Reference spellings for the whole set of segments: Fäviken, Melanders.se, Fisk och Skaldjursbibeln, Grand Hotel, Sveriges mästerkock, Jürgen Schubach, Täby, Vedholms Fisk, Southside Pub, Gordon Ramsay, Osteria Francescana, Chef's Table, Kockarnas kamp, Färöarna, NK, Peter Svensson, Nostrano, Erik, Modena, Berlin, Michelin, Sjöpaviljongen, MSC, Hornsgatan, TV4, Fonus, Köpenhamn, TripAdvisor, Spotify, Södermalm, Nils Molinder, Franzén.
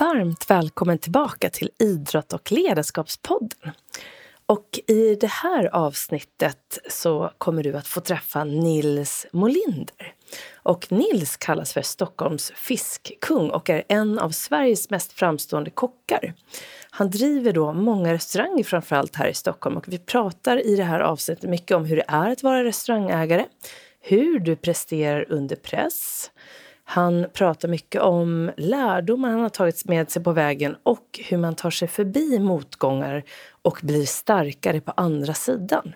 varmt välkommen tillbaka till Idrott- och ledarskapspodden. Och i det här avsnittet så kommer du att få träffa Nils Molinder. Och Nils kallas för Stockholms fiskkung och är en av Sveriges mest framstående kockar. Han driver då många restauranger framförallt här i Stockholm. Och vi pratar i det här avsnittet mycket om hur det är att vara restaurangägare. Hur du presterar under press. Han pratar mycket om lärdomar han har tagit med sig på vägen och hur man tar sig förbi motgångar och blir starkare på andra sidan.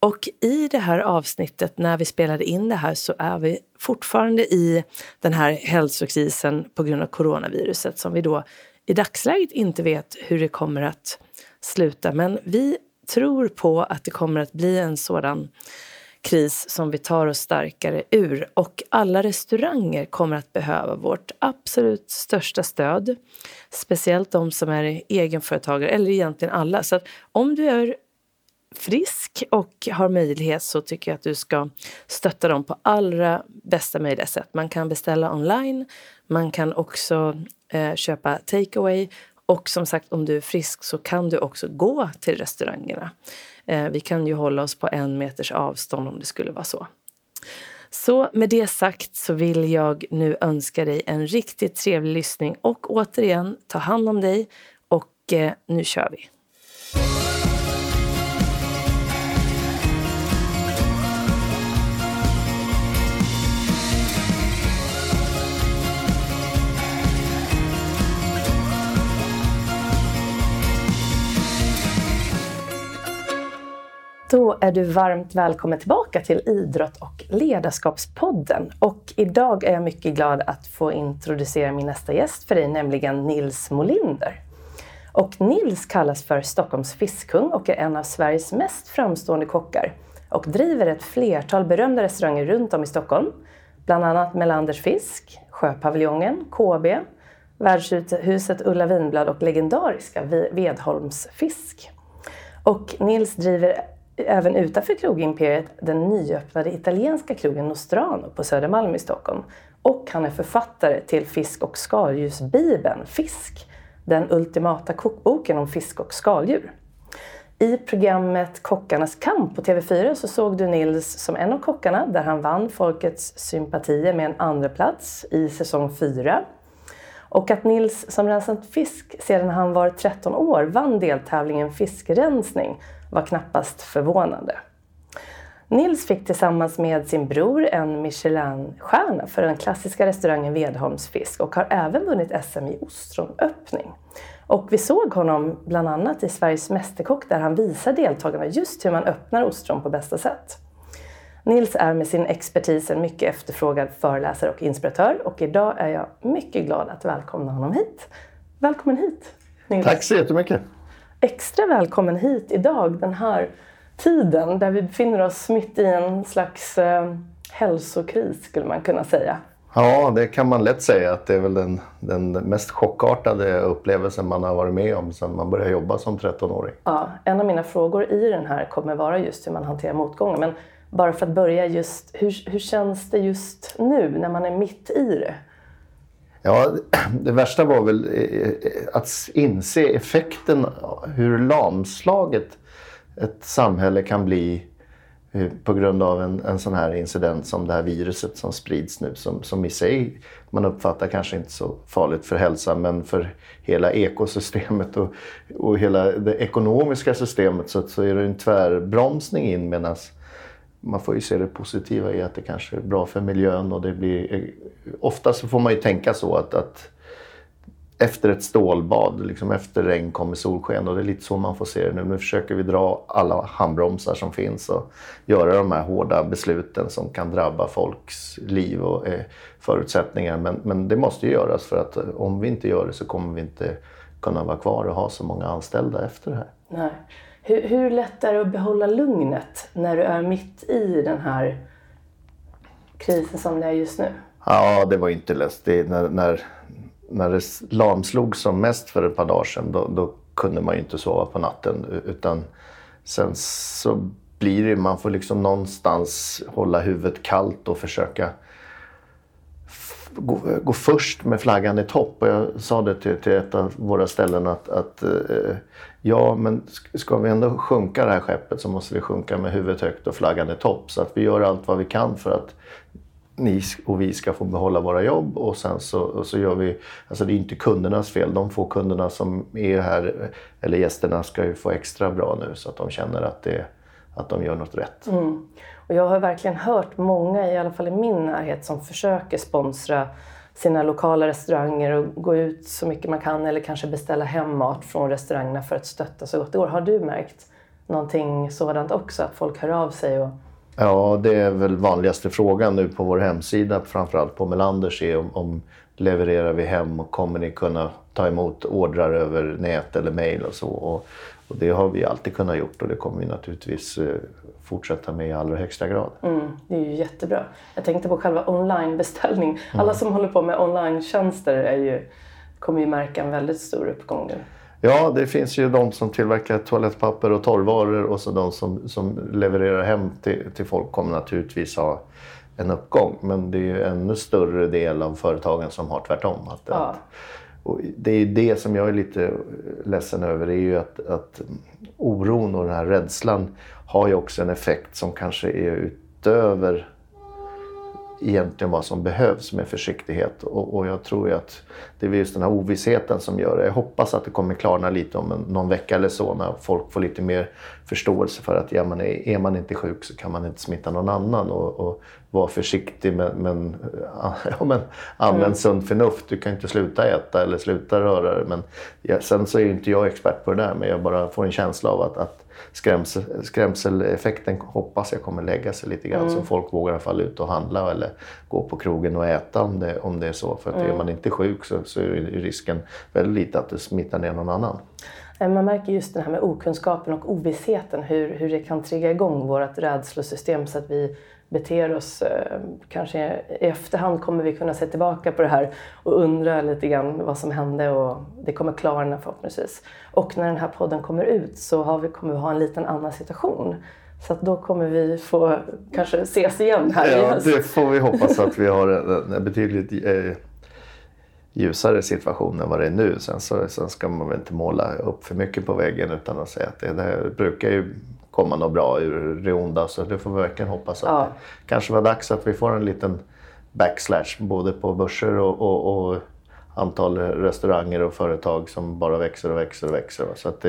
Och i det här avsnittet när vi spelade in det här så är vi fortfarande i den här hälsokrisen på grund av coronaviruset som vi då i dagsläget inte vet hur det kommer att sluta. Men vi tror på att det kommer att bli en sådan kris som vi tar oss starkare ur, och alla restauranger kommer att behöva vårt absolut största stöd, speciellt de som är egenföretagare eller egentligen alla. Så att om du är frisk och har möjlighet så tycker jag att du ska stötta dem på allra bästa möjliga sätt. Man kan beställa online, man kan också köpa takeaway, och som sagt om du är frisk så kan du också gå till restaurangerna. Vi kan ju hålla oss på 1 meters avstånd om det skulle vara så. Så med det sagt så vill jag nu önska dig en riktigt trevlig lyssning. Och återigen, ta hand om dig och nu kör vi. Då är du varmt välkommen tillbaka till Idrott- och ledarskapspodden. Och idag är jag mycket glad att få introducera min nästa gäst för dig, nämligen Nils Molinder. Och Nils kallas för Stockholms fiskkung och är en av Sveriges mest framstående kockar. Och driver ett flertal berömda restauranger runt om i Stockholm. Bland annat Melanders Fisk, Sjöpaviljongen, KB, Världshuset Ulla Vinblad och legendariska Vedholms Fisk. Och Nils driver även utanför krogimperiet den nyöppnade italienska krogen Nostrano på Södermalm i Stockholm. Och han är författare till Fisk och Skaldjursbibeln, Fisk, den ultimata kokboken om fisk och skaldjur. I programmet Kockarnas kamp på TV4 så såg du Nils som en av kockarna där han vann folkets sympatier med en andra plats i säsong 4. Och att Nils som rensat fisk sedan han var 13 år vann deltävlingen fiskrensning var knappast förvånande. Nils fick tillsammans med sin bror en Michelin-stjärna för den klassiska restaurangen Vedholms Fisk och har även vunnit SM i ostronöppning. Och vi såg honom bland annat i Sveriges mästerkock där han visar deltagarna just hur man öppnar ostron på bästa sätt. Nils är med sin expertis en mycket efterfrågad föreläsare och inspiratör, och idag är jag mycket glad att välkomna honom hit. Välkommen hit, Nils. Tack så jättemycket. Extra välkommen hit idag, den här tiden där vi befinner oss mitt i en slags hälsokris skulle man kunna säga. Ja, det kan man lätt säga att det är väl den mest chockartade upplevelsen man har varit med om sedan man började jobba som 13-åring. Ja, en av mina frågor i den här kommer vara just hur man hanterar motgångar, men bara för att börja just, hur känns det just nu när man är mitt i det? Ja, det värsta var väl att inse effekten, hur lamslaget ett samhälle kan bli på grund av en sån här incident som det här viruset som sprids nu. Som i sig man uppfattar kanske inte så farligt för hälsan, men för hela ekosystemet och hela det ekonomiska systemet så är det en tvärbromsning in, medan man får ju se det positiva i att det kanske är bra för miljön, och det blir ofta så får man ju tänka så att efter ett stålbad, liksom efter regn kommer solsken, och det är lite så man får se det nu. Nu försöker vi dra alla handbromsar som finns och göra de här hårda besluten som kan drabba folks liv och förutsättningar. Men det måste ju göras, för att om vi inte gör det så kommer vi inte kunna vara kvar och ha så många anställda efter det här. Nej. Hur lätt är det att behålla lugnet när du är mitt i den här krisen som det är just nu? Ja, det var inte lätt. När det lamslog som mest för ett par dagar sedan, då kunde man ju inte sova på natten. Utan sen så blir det, man får liksom någonstans hålla huvudet kallt och försöka gå först med flaggan i topp. Och jag sa det till ett av våra ställen att ja, men ska vi ändå sjunka det här skeppet så måste vi sjunka med huvudet högt och flaggan i topp. Så att vi gör allt vad vi kan för att ni och vi ska få behålla våra jobb, och sen så gör vi, alltså det är inte kundernas fel, de få kunderna som är här eller gästerna ska ju få extra bra nu så att de känner att de gör något rätt. Mm. Och jag har verkligen hört många, i alla fall i min närhet, som försöker sponsra sina lokala restauranger och gå ut så mycket man kan eller kanske beställa hem mat från restaurangerna för att stötta så gott det går. Har du märkt någonting sådant också, att folk hör av sig och... Ja, det är väl vanligaste frågan nu på vår hemsida, framförallt på Melanders, är om levererar vi hem och kommer ni kunna ta emot ordrar över nät eller mejl och så. Och det har vi alltid kunnat gjort och det kommer vi naturligtvis fortsätta med i allra högsta grad. Mm, det är ju jättebra. Jag tänkte på själva onlinebeställning. Alla som håller på med online-tjänster kommer ju märka en väldigt stor uppgång nu. Ja, det finns ju de som tillverkar toalettpapper och torrvaror, och så de som levererar hem till folk kommer naturligtvis ha en uppgång. Men det är ju ännu större del av företagen som har tvärtom. Och det är ju det som jag är lite ledsen över, det är ju att oron och den här rädslan har ju också en effekt som kanske är utöver egentligen vad som behövs med försiktighet, och jag tror ju att det är just den här ovissheten som gör det. Jag hoppas att det kommer klarna lite om någon vecka eller så, när folk får lite mer förståelse för att är man inte sjuk så kan man inte smitta någon annan, och vara försiktig men använd sund förnuft. Du kan inte sluta äta eller sluta röra dig, men sen så är ju inte jag expert på det där, men jag bara får en känsla av att skrämseleffekten hoppas jag kommer lägga sig lite grann, så folk vågar i alla fall ut och handla eller gå på krogen och äta om det är så. För att är man inte sjuk så är risken väldigt lite att det smittar ner någon annan. Man märker just det här med okunskapen och ovissheten, hur det kan trigga igång vårt rädslosystem så att vi beter oss, kanske i efterhand kommer vi kunna se tillbaka på det här och undra lite grann vad som hände, och det kommer klarna förhoppningsvis. Och när den här podden kommer ut så kommer vi ha en liten annan situation. Så att då kommer vi få kanske ses igen här. Ja, det får vi hoppas, att vi har en betydligt ljusare situation än vad det är nu. Sen ska man väl inte måla upp för mycket på väggen, utan att säga att det här brukar ju komma något bra ur det onda. Så det får vi verkligen hoppas att det kanske var dags att vi får en liten backslash både på börser och antal restauranger och företag som bara växer och växer och växer. Så att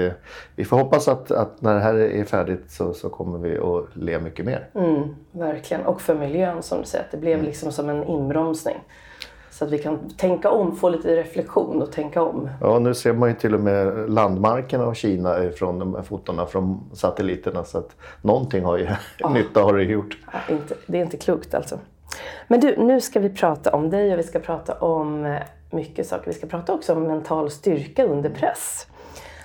vi får hoppas att när det här är färdigt så kommer vi att le mycket mer. Mm, verkligen. Och för miljön, som du säger, att det blev liksom som en inbromsning. Så att vi kan tänka om, få lite reflektion och tänka om. Ja, nu ser man ju till och med landmarkerna av Kina från de här fotorna från satelliterna. Så att någonting har ju nytta har det gjort. Ja, det är inte klokt alltså. Men du, nu ska vi prata om dig och vi ska prata om mycket saker. Vi ska prata också om mental styrka under press.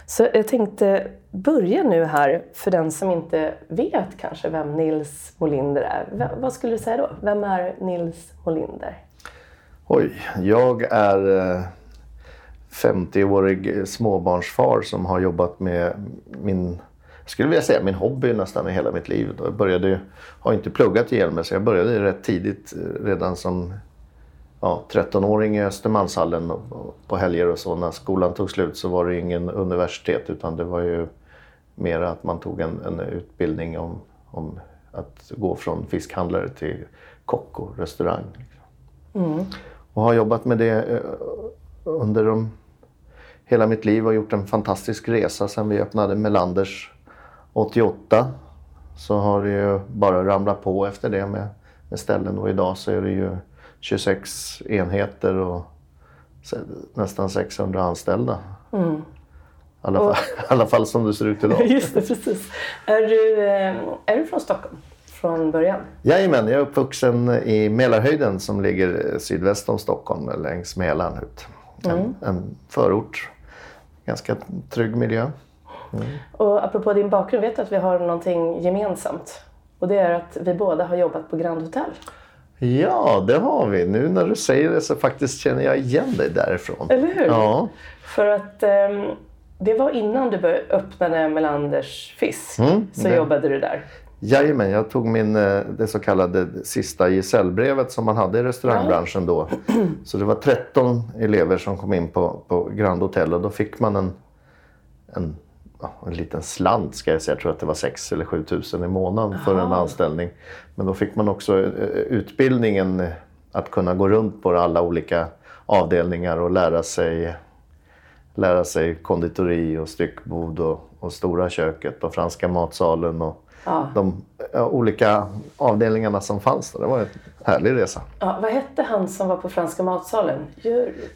Så jag tänkte börja nu här, för den som inte vet kanske vem Nils Molinder är. Vad skulle du säga då? Vem är Nils Molinder? Oj, jag är 50-årig småbarnsfar som har jobbat med min hobby nästan i hela mitt liv. Jag har inte pluggat ihjäl mig, så jag började rätt tidigt, redan som 13-åring i Östermalmshallen och på helger och så. När skolan tog slut så var det ingen universitet, utan det var ju mer att man tog en utbildning om att gå från fiskhandlare till kock och restaurang. Mm. Och har jobbat med det under hela mitt liv och gjort en fantastisk resa sedan vi öppnade Melanders 88. Så har det ju bara ramlat på efter det med ställen, och idag så är det ju 26 enheter och nästan 600 anställda. Mm. I alla fall som det ser ut idag. Just det, precis. Är du från Stockholm? Från början? Jajamän, jag är uppvuxen i Mälarhöjden som ligger sydväst om Stockholm, längs Mälaren ut. En förort. Ganska trygg miljö. Mm. Och apropå din bakgrund, vet du att vi har någonting gemensamt? Och det är att vi båda har jobbat på Grand Hotel. Ja, det har vi. Nu när du säger det så faktiskt känner jag igen dig därifrån. Eller hur? Ja. För att... det var innan du öppnade Melanders Fisk, så jobbade du där. Jajamän, jag tog det så kallade sista gesällbrevet som man hade i restaurangbranschen då. Så det var 13 elever som kom in på Grand Hotel och då fick man en liten slant ska jag säga. Jag tror att det var 6 eller 7 000 i månaden för en anställning. Men då fick man också utbildningen att kunna gå runt på alla olika avdelningar och lära sig konditori och styckbod och stora köket och franska matsalen och de olika avdelningarna som fanns där. Det var en härlig resa. Ja, vad hette han som var på franska matsalen?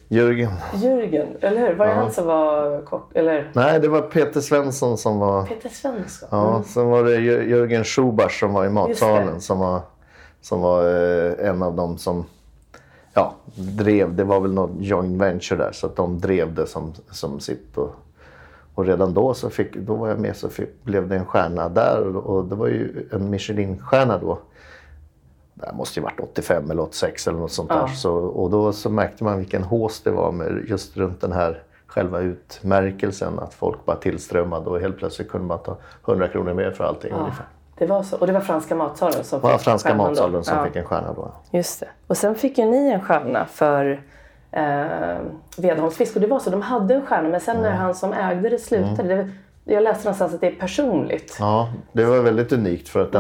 Jürgen, eller hur? Var det han som var kock? Eller? Nej, det var Peter Svensson som var... Peter Svensson? Ja, sen var det Jürgen Schubach som var i matsalen. Som var en av dem som drev. Det var väl någon joint venture där så att de drev det som sitt och redan då så då var jag med så blev det en stjärna där och det var ju en Michelin-stjärna då. Det måste ju varit 85 eller 86 eller något sånt där. Så, och då så märkte man vilken hås det var med just runt den här själva utmärkelsen att folk bara tillströmmade och helt plötsligt kunde man ta 100 kronor mer för allting ungefär. Det var så. Och det var franska matsalen som fick fick en stjärna då. Just det. Och sen fick ju ni en stjärna för Vedholms Fisk. Och det var så, de hade en stjärna. Men sen när han som ägde det slutade. Jag läste någonstans att det är personligt. Ja, det var väldigt unikt. För att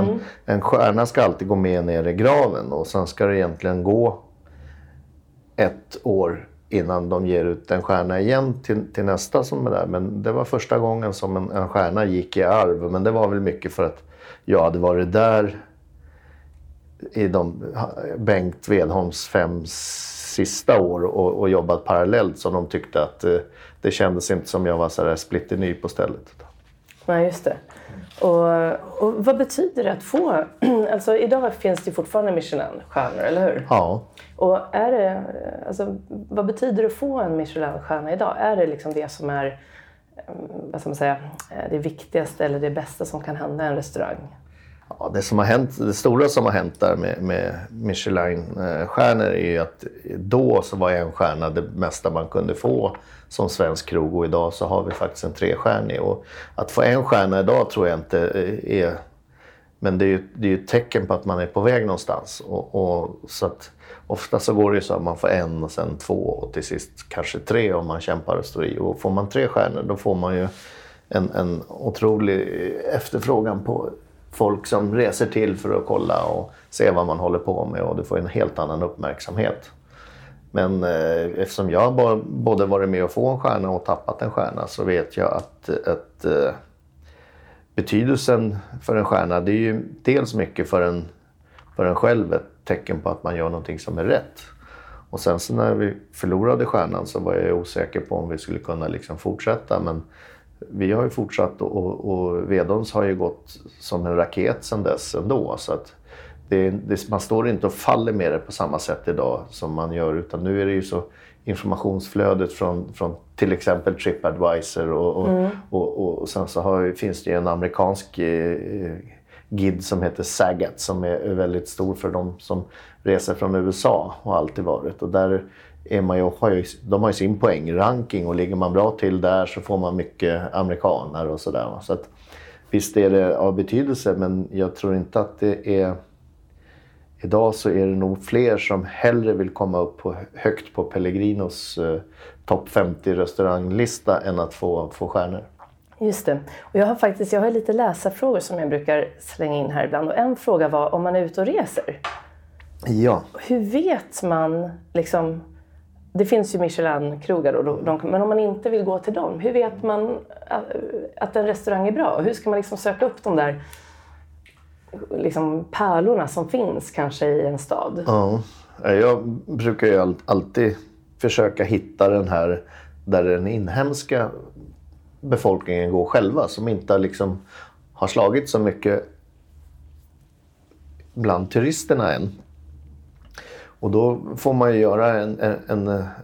en stjärna ska alltid gå med ner i graven. Och sen ska det egentligen gå 1 år innan de ger ut en stjärna igen till nästa som är där. Men det var första gången som en stjärna gick i arv. Men det var väl mycket för att jag hade varit där i Bengt Vedholms 5 sista år och jobbat parallellt så de tyckte att det kändes inte som jag var så där splitterny på stället. Nej, just det. Och vad betyder det att få, alltså idag finns det fortfarande Michelin-stjärnor, eller hur? Ja. Och är det, alltså vad betyder det att få en Michelin-stjärna idag? Är det liksom det som är, vad ska man säga, det viktigaste eller det bästa som kan hända i en restaurang? Ja, det stora som har hänt där med Michelin-stjärnor är ju att då så var en stjärna det mesta man kunde få som svensk krog och idag så har vi faktiskt en 3-stjärnig. Och att få en stjärna idag tror jag inte är... Men det är ju ett tecken på att man är på väg någonstans. Och så att ofta så går det ju så att man får 1 och sen 2 och till sist kanske 3 om man kämpar och står i. Och får man 3 stjärnor då får man ju en otrolig efterfrågan på... Folk som reser till för att kolla och se vad man håller på med och du får en helt annan uppmärksamhet. Men eftersom jag både varit med att få en stjärna och tappat en stjärna så vet jag att betydelsen för en stjärna det är ju dels mycket för en själv ett tecken på att man gör någonting som är rätt. Och sen så när vi förlorade stjärnan så var jag osäker på om vi skulle kunna liksom fortsätta men vi har ju fortsatt och Vedholms har ju gått som en raket sedan dess ändå. Så att man står inte och faller med det på samma sätt idag som man gör. Utan nu är det ju så informationsflödet från till exempel TripAdvisor. Och sen så finns det ju en amerikansk guide som heter Zagat som är väldigt stor för de som reser från USA och alltid varit. Och där... de har ju sin poängranking och ligger man bra till där så får man mycket amerikaner och sådär. Så att, visst är det av betydelse men jag tror inte att det är... Idag så är det nog fler som hellre vill komma upp högt på Pellegrinos topp 50 restauranglista än att få stjärnor. Just det. Och jag har lite läsarfrågor som jag brukar slänga in här ibland. Och en fråga var om man är ute och reser. Ja. Hur vet man liksom... Det finns ju Michelin-krogar, men om man inte vill gå till dem, hur vet man att en restaurang är bra? Hur ska man liksom söka upp de där liksom pärlorna som finns kanske i en stad? Ja, jag brukar ju alltid försöka hitta den här där den inhemska befolkningen går själva, som inte liksom har slagit så mycket bland turisterna än. Och då får man ju göra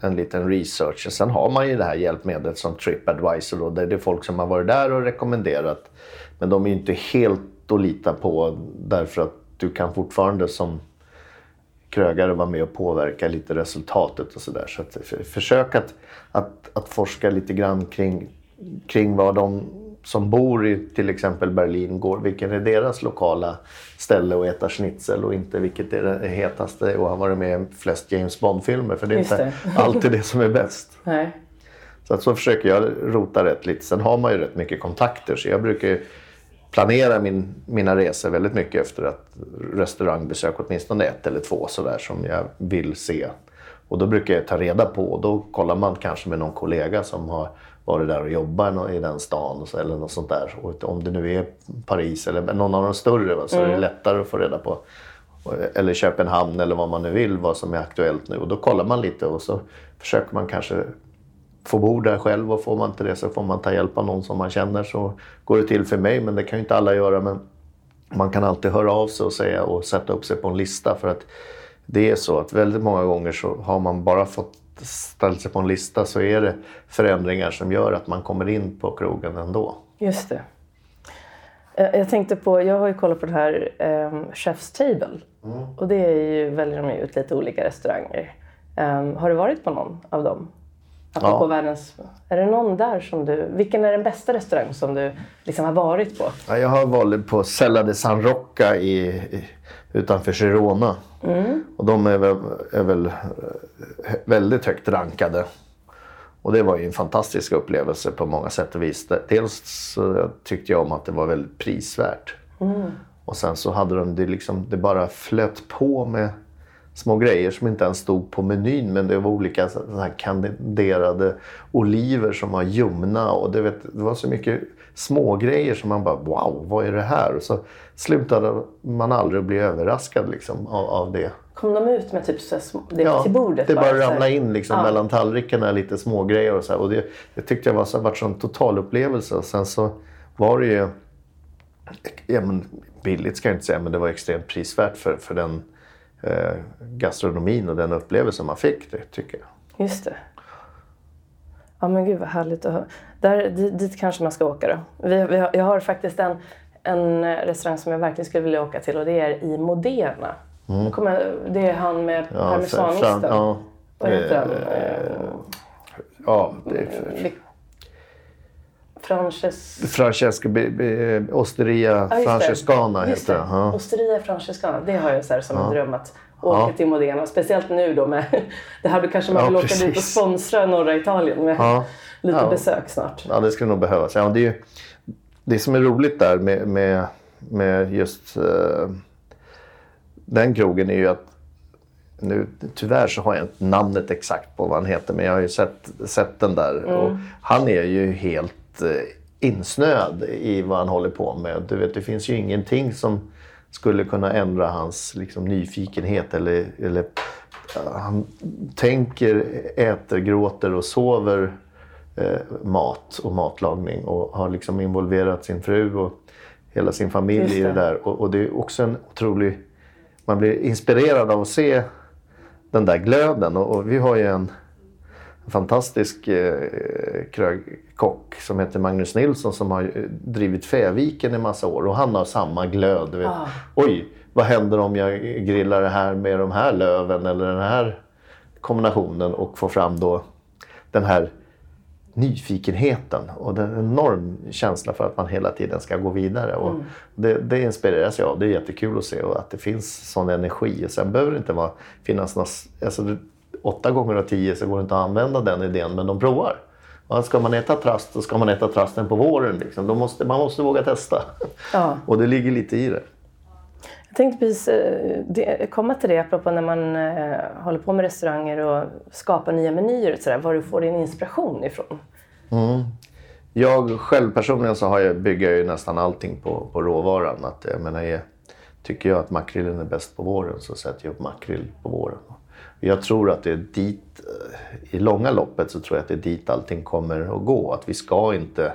en liten research. Sen har man ju det här hjälpmedlet som TripAdvisor. Det är det folk som har varit där och rekommenderat. Men de är ju inte helt att lita på. Därför att du kan fortfarande som krögare vara med och påverka lite resultatet och sådär. Så att försök att forska lite grann kring vad de som bor i till exempel Berlin går, vilken är deras lokala ställe och äta schnitzel och inte vilket är det hetaste och har varit med i flest James Bond-filmer, för det är inte alltid det som är bäst. Nej. Så att så försöker jag rota rätt lite. Sen har man ju rätt mycket kontakter, så jag brukar planera mina resor väldigt mycket efter att restaurangbesök, åtminstone ett eller två sådär som jag vill se. Och då brukar jag ta reda på, då kollar man kanske med någon kollega som har varit där och jobbar i den stan eller något sånt där. Och om det nu är Paris eller någon av de större så är det lättare att få reda på. Eller Köpenhamn eller vad man nu vill, vad som är aktuellt nu. Och då kollar man lite och så försöker man kanske få bo där själv, och får man inte det så får man ta hjälp av någon som man känner, så går det till för mig, men det kan ju inte alla göra, men man kan alltid höra av sig och säga och sätta upp sig på en lista, för att det är så att väldigt många gånger så har man bara fått ställa sig på en lista, så är det förändringar som gör att man kommer in på krogen ändå. Just det. Jag tänkte på, jag har ju kollat på det här Chef's Table och det är ju, väljer de ut lite olika restauranger. Har du varit på någon av dem? Ja. Världens, är det någon där som du... Vilken är den bästa restaurang som du liksom har varit på? Ja, jag har varit på Salade San Rocca utanför Chirona. Mm. Och de är väl väldigt högt rankade. Och det var ju en fantastisk upplevelse på många sätt och vis. Dels så tyckte jag om att det var väldigt prisvärt. Mm. Och sen så hade de det liksom... Det bara flöt på med... små grejer som inte ens stod på menyn, men det var olika så här kanderade oliver som var ljumna, och det var så mycket små grejer som man bara, wow, vad är det här? Och så slutade man aldrig bli överraskad liksom, av det. Kom de ut med typ så här, det till bordet? Det bara ramla in liksom, mellan tallrikarna, lite små grejer och så här. Och det tyckte jag var en total upplevelse. Och sen så var det ju, ja, men billigt ska jag inte säga, men det var extremt prisvärt för den gastronomin och den upplevelse man fick, det tycker jag. Just det. Ja, men gud vad härligt att höra. Dit kanske man ska åka då. Jag har faktiskt en restaurang som jag verkligen skulle vilja åka till, och det är i Modena. Mm. Det är han med parmesanisten. Ja. Vad heter han? Ja, det är Osteria Francescana heter det. Ja. Osteria Francescana, det har jag så här som en dröm att åka till Modena. Speciellt nu då med, det här blir kanske man vill åka dit och sponsra norra Italien med lite besök snart. Ja, det skulle nog behövas. Ja, det som är roligt där med just den krogen är ju att nu, tyvärr så har jag inte namnet exakt på vad han heter, men jag har ju sett den där. Mm. Och han är ju helt insnöad i vad han håller på med. Du vet, det finns ju ingenting som skulle kunna ändra hans liksom, nyfikenhet eller han tänker, äter, gråter och sover mat och matlagning, och har liksom involverat sin fru och hela sin familj i det där, och det är också en otrolig, man blir inspirerad av att se den där glöden, och vi har ju en fantastisk krögkock som heter Magnus Nilsson, som har drivit Fäviken i massa år, och han har samma glöd. Du vet. Oj, vad händer om jag grillar det här med de här löven eller den här kombinationen, och får fram då den här nyfikenheten och den enorm känsla för att man hela tiden ska gå vidare, och det inspireras jag av. Det är jättekul att se, och att det finns sån energi, och sen behöver det inte finnas några, alltså 8 gånger av 10 så går det inte att använda den idén, men de provar. Och ska man äta trast, så ska man äta trasten på våren. Liksom. Man måste våga testa. Ja. Och det ligger lite i det. Jag tänkte precis komma till det, apropå när man håller på med restauranger och skapar nya menyer och sådär. Var du får din inspiration ifrån? Mm. Jag själv personligen så bygger jag ju nästan allting på råvaran. Att, jag menar, tycker jag att makrillen är bäst på våren, så sätter jag upp makrill på våren. Jag tror att det är dit, i långa loppet så tror jag att det är dit allting kommer att gå. Att vi ska inte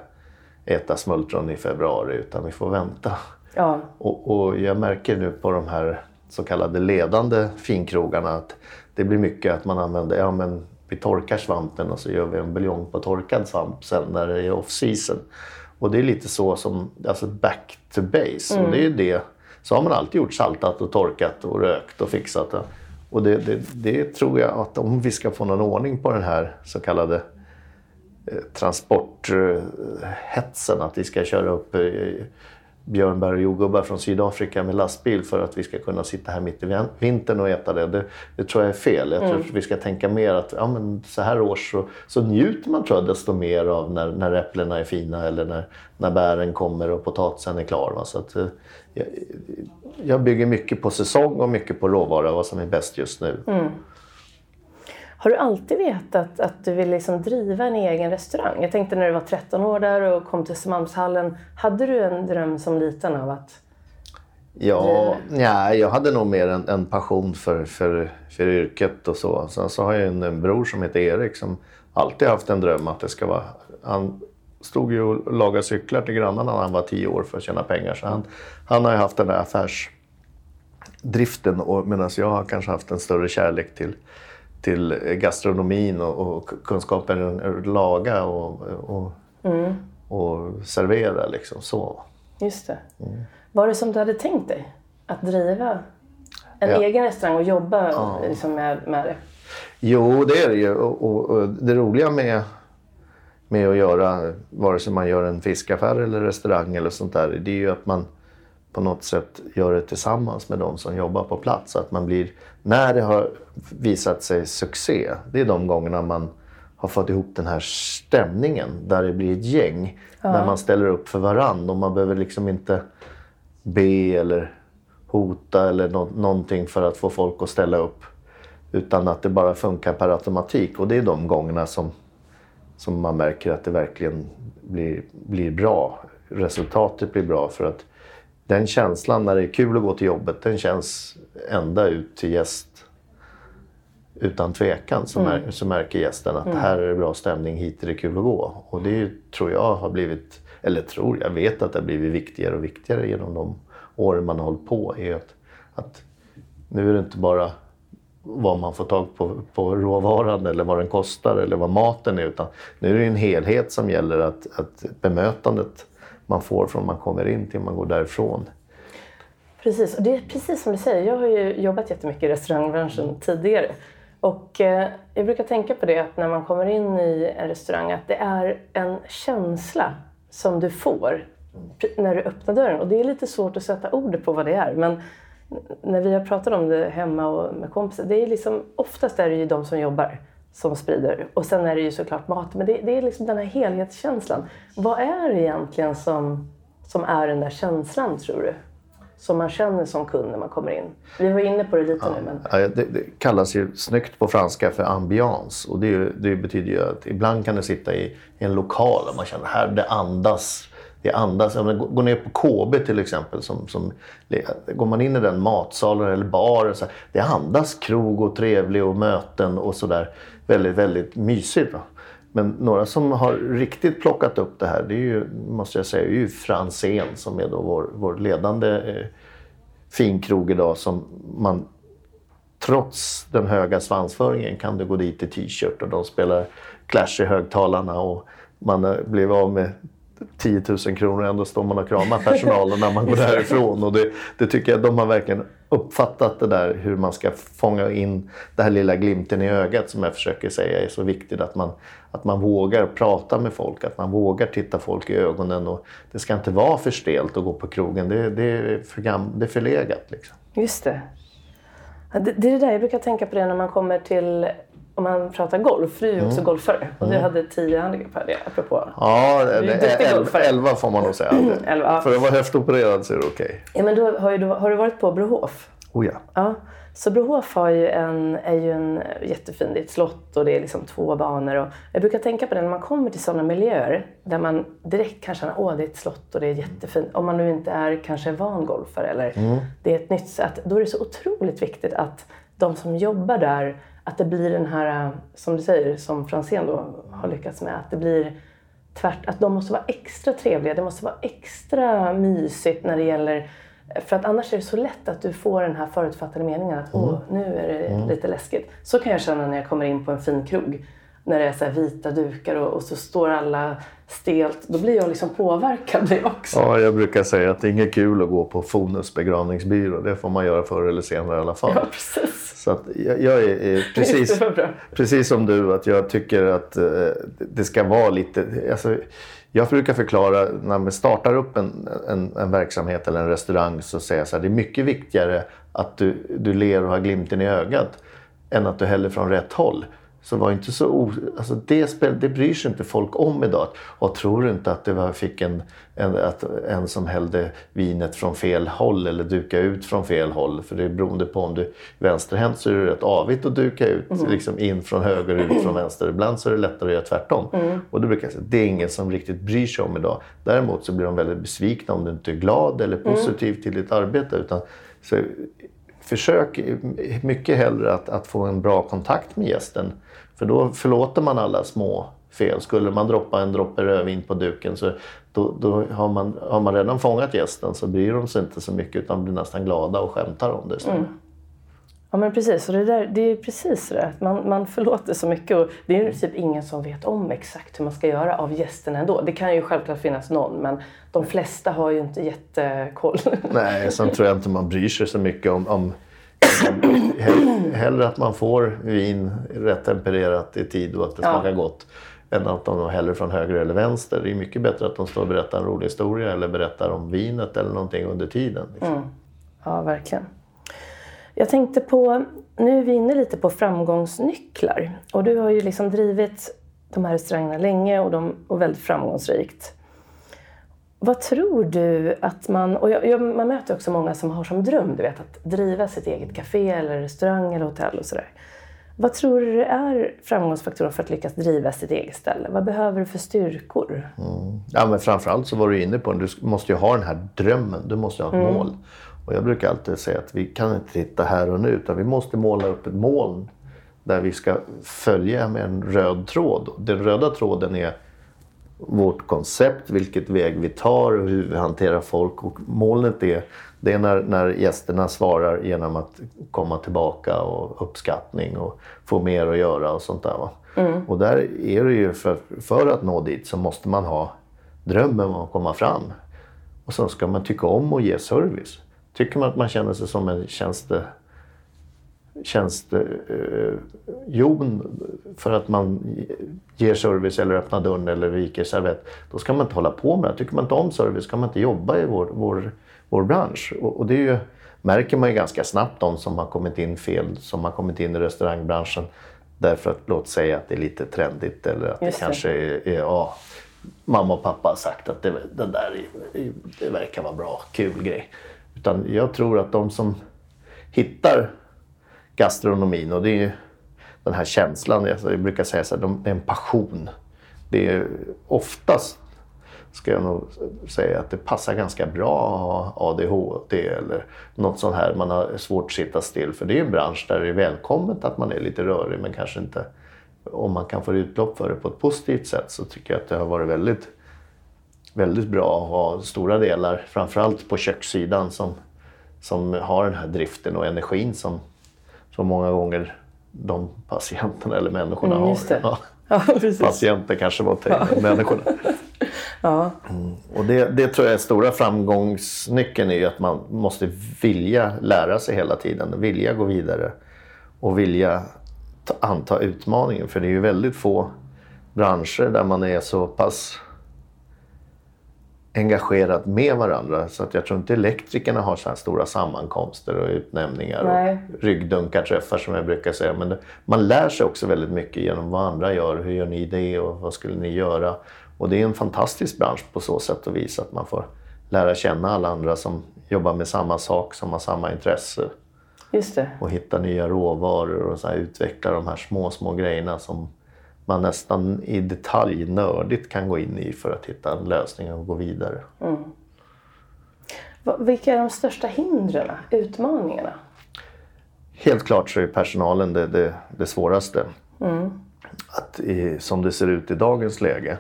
äta smultron i februari, utan vi får vänta. Ja. Och jag märker nu på de här så kallade ledande finkrogarna att det blir mycket att man använder, vi torkar svampen och så gör vi en buljong på torkad svamp sen när det är off-season. Och det är lite så som, alltså back to base. Mm. Och det är ju det, så har man alltid gjort, saltat och torkat och rökt och fixat det. Och det tror jag att om vi ska få någon ordning på den här så kallade transporthetsen att vi ska köra upp björnbär och jordgubbar från Sydafrika med lastbil för att vi ska kunna sitta här mitt i vintern och äta det. Det tror jag är fel. Jag tror att vi ska tänka mer att ja, men så här års så njuter man tror jag desto mer av när äpplena är fina eller när bären kommer och potatisen är klar. Va? Så att, jag bygger mycket på säsong och mycket på råvara, vad som är bäst just nu. Mm. Har du alltid vetat att du vill liksom driva en egen restaurang? Jag tänkte när du var 13 år där och kom till Östermalmshallen. Hade du en dröm som liten av att... Ja, nej, jag hade nog mer en passion för yrket och så. Sen så har jag en bror som heter Erik som alltid haft en dröm att det ska vara... Han stod ju och lagade cyklar till grannarna när han var 10 år för att tjäna pengar. Så han har ju haft den där affärsdriften medan jag har kanske haft en större kärlek till gastronomin och kunskapen att laga och servera liksom så. Just det. Mm. Var det som du hade tänkt dig? Att driva en egen restaurang och jobba liksom med det? Jo, det är det ju. Och det roliga med att göra, vare sig man gör en fiskaffär eller restaurang eller sånt där, det är ju att man på något sätt gör det tillsammans med de som jobbar på plats. Så att man blir, när det har visat sig succé, det är de gångerna man har fått ihop den här stämningen där det blir ett gäng. Ja. När man ställer upp för varann och man behöver liksom inte be eller hota eller någonting för att få folk att ställa upp. Utan att det bara funkar per automatik. Och det är de gångerna som man märker att det verkligen blir bra. Resultatet blir bra för att den känslan när det är kul att gå till jobbet, den känns ända ut till gäst utan tvekan. Så märker gästen att här är det bra stämning, hit är det kul att gå. Och det tror jag har blivit, jag vet att det har blivit viktigare och viktigare genom de år man har hållit på. Är att nu är det inte bara vad man får tag på råvaran eller vad den kostar eller vad maten är. Utan nu är det en helhet som gäller att bemötandet man får från man kommer in till man går därifrån. Precis, och det är precis som du säger. Jag har ju jobbat jättemycket i restaurangbranschen tidigare. Och jag brukar tänka på det att när man kommer in i en restaurang att det är en känsla som du får när du öppnar dörren. Och det är lite svårt att sätta ord på vad det är. Men när vi har pratat om det hemma och med kompisar, det är liksom, oftast är det ju de som jobbar som sprider. Och sen är det ju såklart mat. Men det är liksom den här helhetskänslan. Vad är det egentligen som är den där känslan, tror du? Som man känner som kund när man kommer in. Vi var inne på det lite nu. Men... Ja, det kallas ju snyggt på franska för ambians. Och det betyder ju att ibland kan du sitta i en lokal och man känner här det andas. Om man går ner på KB till exempel, går man in i den matsalen eller bar, så här, det andas krog och trevlig och möten och sådär. Väldigt, väldigt mysigt. Va? Men några som har riktigt plockat upp det här, det är ju, måste jag säga, är ju Franzén som är då vår ledande finkrog idag, som man trots den höga svansföringen kan du gå dit i t-shirt och de spelar Clash i högtalarna och man blev av med 10 000 kronor ändå står man och kramar personalen när man går därifrån. Och det tycker jag de har verkligen uppfattat det där, hur man ska fånga in det här lilla glimten i ögat som jag försöker säga är så viktigt, att man vågar prata med folk, att man vågar titta folk i ögonen och det ska inte vara för stelt att gå på krogen, det är förlegat liksom. Just det. Det är det där jag brukar tänka på det när man kommer till, om man pratar golf, du är ju också golfare. Och du hade 10 handikapp här, apropå. Ja, det är 11 får man nog säga. 11. För att vara höftopererad så är det okej. Ja, men då har du varit på Brohof? Oh ja. Ja. Så Brohof är ju en jättefin, det är ett slott och det är liksom 2 banor. Och jag brukar tänka på det när man kommer till sådana miljöer där man direkt kanske känner, det är ett slott och det är jättefint. Om man nu inte är kanske van golfare eller det är ett nytt sätt. Då är det så otroligt viktigt att de som jobbar där, att det blir den här, som du säger, som Franzén då har lyckats med, att det blir tvärt, att de måste vara extra trevliga, det måste vara extra mysigt när det gäller, för att annars är det så lätt att du får den här förutfattade meningen att nu är det lite läskigt. Så kan jag känna när jag kommer in på en fin krog. när det är så här vita dukar och så står alla stelt, då blir jag liksom påverkad det också. Ja, jag brukar säga att det är inget kul att gå på Fonus begravningsbyrå. Det får man göra förr eller senare i alla fall. Ja, precis. Så att jag är precis som du, att jag tycker att det ska vara lite... Alltså, jag brukar förklara när man startar upp en verksamhet eller en restaurang, så säger jag så här, det är mycket viktigare att du ler och har glimten i ögat än att du häller från rätt håll. Så var inte så alltså det bryr sig inte folk om idag. Och tror inte att det fick en som hällde vinet från fel håll eller duka ut från fel håll. För det beroende på om du är vänsterhänt, så är det rätt avigt att duka ut. Mm. Liksom in från höger och ut från vänster. Ibland så är det lättare att göra tvärtom. Mm. Och då brukar jag säga att det är ingen som riktigt bryr sig om idag. Däremot så blir de väldigt besvikna om du inte är glad eller positiv till ditt arbete. Utan så försök mycket hellre att få en bra kontakt med gästen. För då förlåter man alla små fel. Skulle man droppa en droppe rödvin på duken, så då har man redan fångat gästen, så bryr de sig inte så mycket utan blir nästan glada och skämtar om det. Mm. Ja, men precis. Och det är precis det. Man förlåter så mycket. Och det är ju typ ingen som vet om exakt hur man ska göra av gästerna ändå. Det kan ju självklart finnas någon, men de flesta har ju inte jättekoll. Nej, sen tror jag inte man bryr sig så mycket om hellre att man får vin rätt tempererat i tid och att det smakar gott, än att de häller från höger eller vänster. Det är mycket bättre att de står och berättar en rolig historia eller berättar om vinet eller någonting under tiden. Liksom. Mm. Ja, verkligen. Jag tänkte på, nu är vi inne lite på framgångsnycklar. Och du har ju liksom drivit de här restaurangerna länge och väldigt framgångsrikt. Vad tror du att man... Och man möter också många som har som dröm, du vet, att driva sitt eget café eller restaurang eller hotell och sådär. Vad tror du är framgångsfaktorn för att lyckas driva sitt eget ställe? Vad behöver du för styrkor? Mm. Ja, men framförallt så var du inne på det. Du måste ju ha den här drömmen. Du måste ha ett mål. Och jag brukar alltid säga att vi kan inte titta här och nu, utan vi måste måla upp ett moln där vi ska följa med en röd tråd. Den röda tråden är vårt koncept, vilket väg vi tar och hur vi hanterar folk. Och molnet är när gästerna svarar genom att komma tillbaka och uppskattning och få mer att göra och sånt där. Va? Mm. Och där är det ju för att nå dit så måste man ha drömmen om att komma fram. Och så ska man tycka om och ge service. Tycker man att man känner sig som en tjänstejon för att man ger service eller öppnar dörren eller viker servett, då ska man inte hålla på med det. Tycker man inte om service ska man inte jobba i vår bransch. Och det är ju, märker man ju ganska snabbt de som har kommit in fel, som har kommit in i restaurangbranschen därför att, låt säga att det är lite trendigt eller att det kanske är mamma och pappa har sagt att det verkar vara bra, kul grej. Utan jag tror att de som hittar gastronomin, och det är ju den här känslan, jag brukar säga så här, det är en passion. Det är oftast, ska jag nog säga, att det passar ganska bra att ha ADHD eller något sånt här. Man har svårt att sitta still, för det är en bransch där det är välkommet att man är lite rörig, men kanske inte, om man kan få utlopp för det på ett positivt sätt, så tycker jag att det har varit väldigt... väldigt bra att ha stora delar, framförallt på kökssidan, som har den här driften och energin som många gånger de patienterna eller människorna har. Ja. Ja, patienter kanske var människorna. Ja. Mm. Och det tror jag är stora framgångsnyckeln, är ju att man måste vilja lära sig hela tiden, vilja gå vidare och vilja anta utmaningen. För det är ju väldigt få branscher där man är så pass engagerat med varandra, så att jag tror inte elektrikerna har så här stora sammankomster och utnämningar. Nej. Och ryggdunkarträffar, som jag brukar säga, men man lär sig också väldigt mycket genom vad andra gör, hur gör ni det och vad skulle ni göra, och det är en fantastisk bransch på så sätt och vis att man får lära känna alla andra som jobbar med samma sak, som har samma intresse. Just det. Och hitta nya råvaror och så här, utveckla de här små grejerna som man nästan i detalj nördigt kan gå in i för att hitta en lösning och gå vidare. Mm. Vilka är de största hindren, utmaningarna? Helt klart så är personalen det svåraste. Mm. Att som det ser ut i dagens läge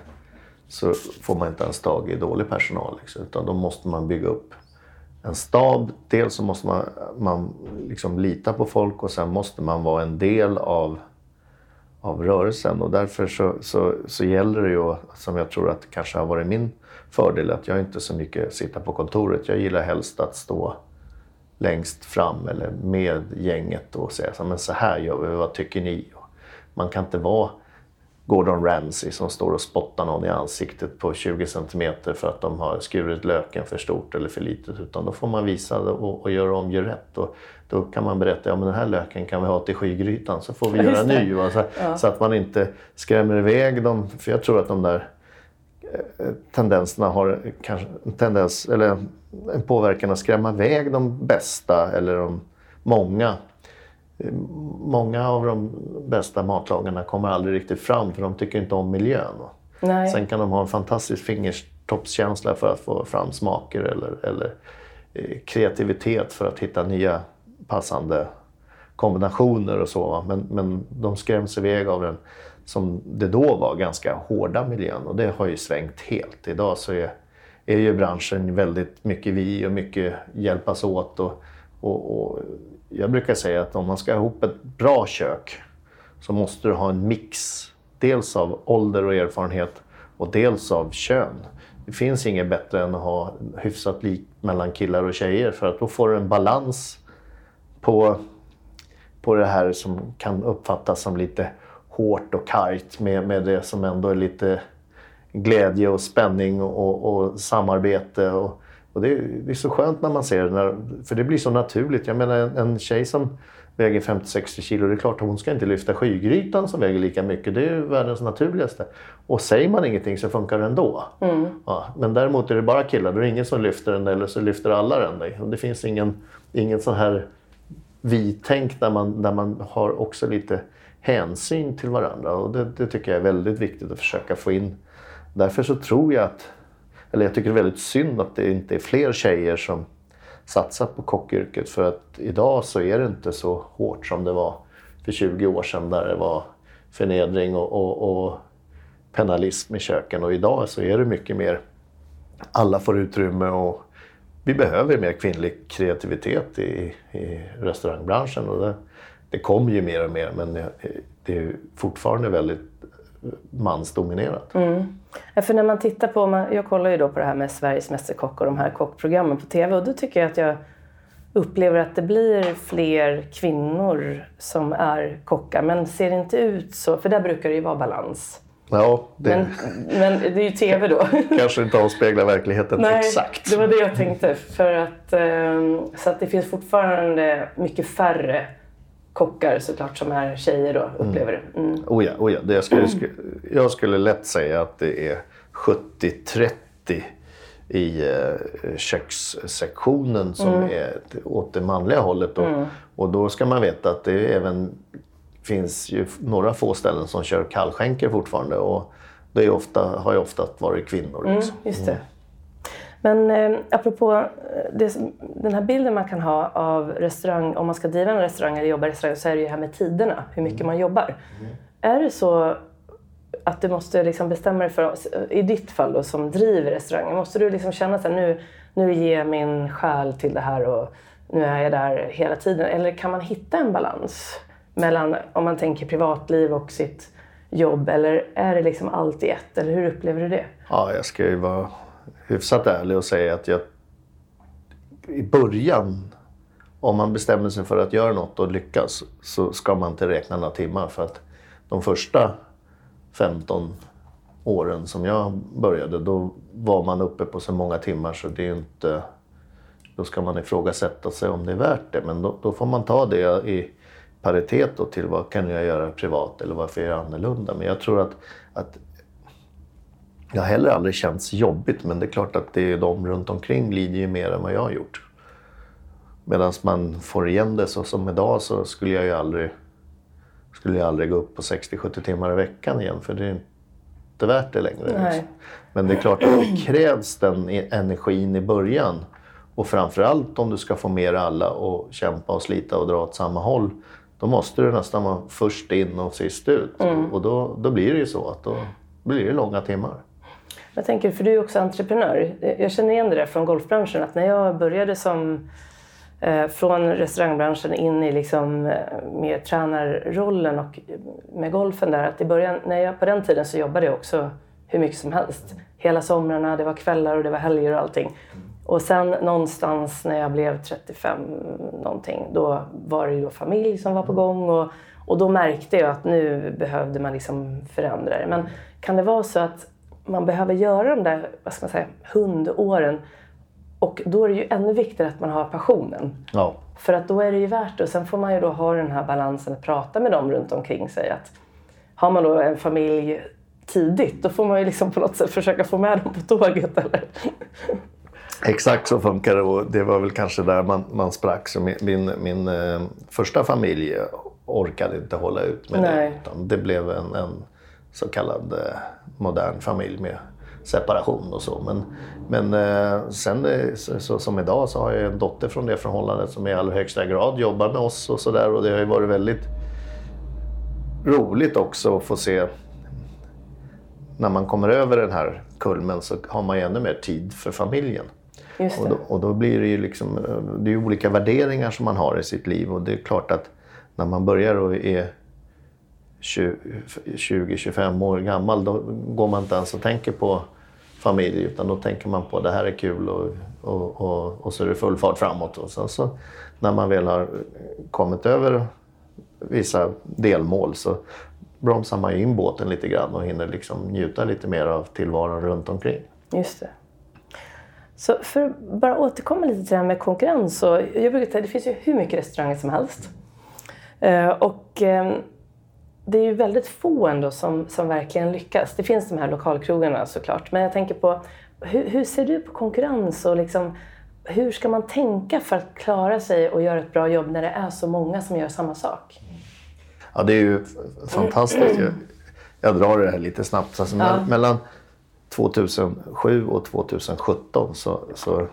så får man inte ens tag i dålig personal. Liksom, utan då måste man bygga upp en stab. Dels så måste man liksom lita på folk, och sen måste man vara en del av av rörelsen. Och därför så gäller det ju, som jag tror att kanske har varit min fördel, att jag inte så mycket sitter på kontoret. Jag gillar helst att stå längst fram eller med gänget och säga så, men så här gör vi, vad tycker ni? Man kan inte vara Gordon Ramsay som står och spottar någon i ansiktet på 20 centimeter för att de har skurit löken för stort eller för litet, utan då får man visa och göra om, gör rätt. Och då kan man berätta, ja men den här löken kan vi ha till skygrytan, så får vi göra ny. Alltså, ja. Så att man inte skrämmer iväg dem, för jag tror att de där tendenserna har kanske en påverkan att skrämma iväg de bästa eller de många. Många av de bästa matlagarna kommer aldrig riktigt fram, för de tycker inte om miljön. Nej. Sen kan de ha en fantastisk fingertoppskänsla för att få fram smaker eller kreativitet för att hitta nya passande kombinationer och så. Men de skräms iväg av den som det då var ganska hårda miljön, och det har ju svängt helt. Idag så är ju branschen väldigt mycket vi och mycket hjälpas åt och jag brukar säga att om man ska ha ihop ett bra kök så måste du ha en mix. Dels av ålder och erfarenhet och dels av kön. Det finns inget bättre än att ha hyfsat lik mellan killar och tjejer, för att då får du en balans på det här som kan uppfattas som lite hårt och kargt med det som ändå är lite glädje och spänning och samarbete och det är så skönt när man ser det, för det blir så naturligt. Jag menar, en tjej som väger 50-60 kilo, det är klart att hon ska inte lyfta skygrytan som väger lika mycket. Det är ju världens naturligaste. Och säger man ingenting så funkar det ändå. Mm. Ja, men däremot är det bara killar. Det är ingen som lyfter den, eller så lyfter alla den. Och det finns ingen sån här vi-tänk där man har också lite hänsyn till varandra. Och det tycker jag är väldigt viktigt att försöka få in. Därför så tror jag att... Eller jag tycker det är väldigt synd att det inte är fler tjejer som satsar på kockyrket. För att idag så är det inte så hårt som det var för 20 år sedan, där det var förnedring och penalism i köken. Och idag så är det mycket mer, alla får utrymme, och vi behöver mer kvinnlig kreativitet i restaurangbranschen. Och det kommer ju mer och mer, men det är fortfarande väldigt mansdominerat. Mm. Ja, för när man tittar på, jag kollar ju då på det här med Sveriges mästerkock och de här kockprogrammen på TV, och då tycker jag att jag upplever att det blir fler kvinnor som är kockar, men ser det inte ut så, för där brukar det ju vara balans. Ja, men det är ju TV då. Kanske inte avspeglar verkligheten. Nej, exakt. Det var det jag tänkte, för att så att det finns fortfarande mycket färre kockar såklart som är tjejer då, upplever du? Mm. Oh ja. Jag skulle lätt säga att det är 70-30 i kökssektionen som är åt det manliga hållet då. Mm. Och då ska man veta att det även finns ju några få ställen som kör kallskänker fortfarande, och det är har ju ofta varit kvinnor. Liksom. Just det. Men apropå den här bilden man kan ha av restaurang, om man ska driva en restaurang eller jobba i restaurang, så är det ju här med tiderna, hur mycket man jobbar. Mm. Är det så att du måste liksom bestämma dig för, i ditt fall då, som driver restaurangen, måste du liksom känna så här, nu ger jag min själ till det här och nu är jag där hela tiden? Eller kan man hitta en balans mellan, om man tänker privatliv och sitt jobb, eller är det liksom allt i ett, eller hur upplever du det? Ja, jag ska ju vara hyfsat ärlig och säga att jag i början, om man bestämmer sig för att göra något och lyckas, så ska man inte räkna några timmar, för att de första 15 åren som jag började, då var man uppe på så många timmar så det är inte, då ska man ifrågasätta sig om det är värt det, men då får man ta det i paritet då till vad kan jag göra privat eller varför är jag annorlunda. Men jag tror att jag har heller aldrig känts jobbigt, men det är klart att det är de runt omkring lider ju mer än vad jag har gjort. Medan man får igen det, så som idag så skulle jag ju aldrig gå upp på 60-70 timmar i veckan igen, för det är inte värt det längre. Liksom. Men det är klart att det krävs den energin i början, och framförallt om du ska få med alla och kämpa och slita och dra åt samma håll, då måste du nästan vara först in och sist ut. Mm. Och då blir det ju så att då blir det långa timmar. Jag tänker, för du är också entreprenör. Jag känner igen det där från golfbranschen, att när jag började som från restaurangbranschen in i liksom mer tränarrollen och med golfen där. Att i början, när jag, på den tiden så jobbade jag också hur mycket som helst. Hela somrarna, det var kvällar och det var helger och allting. Och sen någonstans när jag blev 35 någonting, då var det ju familj som var på gång. Och då märkte jag att nu behövde man liksom förändra det. Men kan det vara så att man behöver göra de där, vad ska man säga, hundåren? Och då är det ju ännu viktigare att man har passionen. Ja. För att då är det ju värt det. Och sen får man ju då ha den här balansen att prata med dem runt omkring sig. Att har man då en familj tidigt, då får man ju liksom på något sätt försöka få med dem på tåget. Eller? Exakt så funkar det. Och det var väl kanske där man sprack. Så min första familj orkade inte hålla ut med det. Utan det blev en så kallad modern familj med separation och så. Men sen så som idag så har jag en dotter från det förhållandet som i allra högsta grad jobbar med oss och sådär. Och det har ju varit väldigt roligt också att få se. När man kommer över den här kulmen så har man ju ännu mer tid för familjen. Just det. Och då blir det ju liksom, det är ju olika värderingar som man har i sitt liv. Och det är klart att när man börjar och är 20-25 år gammal, då går man inte ens och tänker på familj, utan då tänker man på det här är kul och så är det full fart framåt. Och sen så när man väl har kommit över vissa delmål så bromsar man in båten lite grann och hinner liksom njuta lite mer av tillvaron runt omkring. Just det. Så för att bara återkomma lite till det här med konkurrens, så jag brukar säga, det finns ju hur mycket restauranger som helst. Och det är ju väldigt få ändå som verkligen lyckas. Det finns de här lokalkrogarna såklart. Men jag tänker på, hur ser du på konkurrens och liksom, hur ska man tänka för att klara sig och göra ett bra jobb när det är så många som gör samma sak? Ja, det är ju fantastiskt. Jag drar det här lite snabbt. Alltså, mellan 2007 och 2017 så